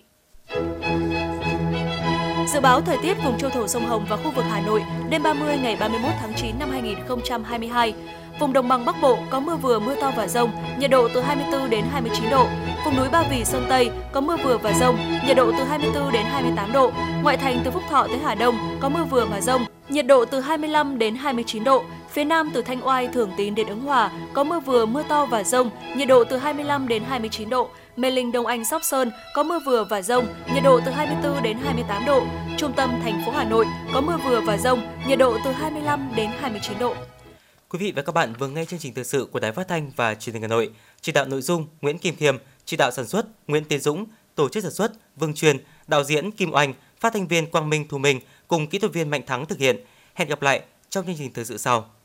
Dự báo thời tiết vùng châu thổ sông Hồng và khu vực Hà Nội đêm ba mươi ngày ba mươi mốt tháng chín năm hai nghìn không trăm hai mươi hai. Vùng đồng bằng Bắc Bộ có mưa vừa, mưa to và dông, nhiệt độ từ hai mươi tư đến hai mươi chín độ. Vùng núi Ba Vì, Sơn Tây có mưa vừa và dông, nhiệt độ từ hai mươi tư đến hai mươi tám độ. Ngoại thành từ Phúc Thọ tới Hà Đông có mưa vừa và dông, nhiệt độ từ hai mươi lăm đến hai mươi chín độ. Phía Nam từ Thanh Oai, Thường Tín đến Ứng Hòa có mưa vừa, mưa to và dông, nhiệt độ từ hai mươi lăm đến hai mươi chín độ. Mê Linh, Đông Anh, Sóc Sơn có mưa vừa và dông, nhiệt độ từ hai mươi tư đến hai mươi tám độ. Trung tâm thành phố Hà Nội có mưa vừa và dông, nhiệt độ từ hai mươi lăm đến hai mươi chín độ. Quý vị và các bạn vừa nghe chương trình thời sự của Đài Phát thanh và Truyền hình Hà Nội. Chỉ đạo nội dung Nguyễn Kim Khiêm, chỉ đạo sản xuất Nguyễn Tiến Dũng, tổ chức sản xuất Vương Truyền, đạo diễn Kim Oanh, phát thanh viên Quang Minh, Thu Minh cùng kỹ thuật viên Mạnh Thắng thực hiện. Hẹn gặp lại trong chương trình thời sự sau.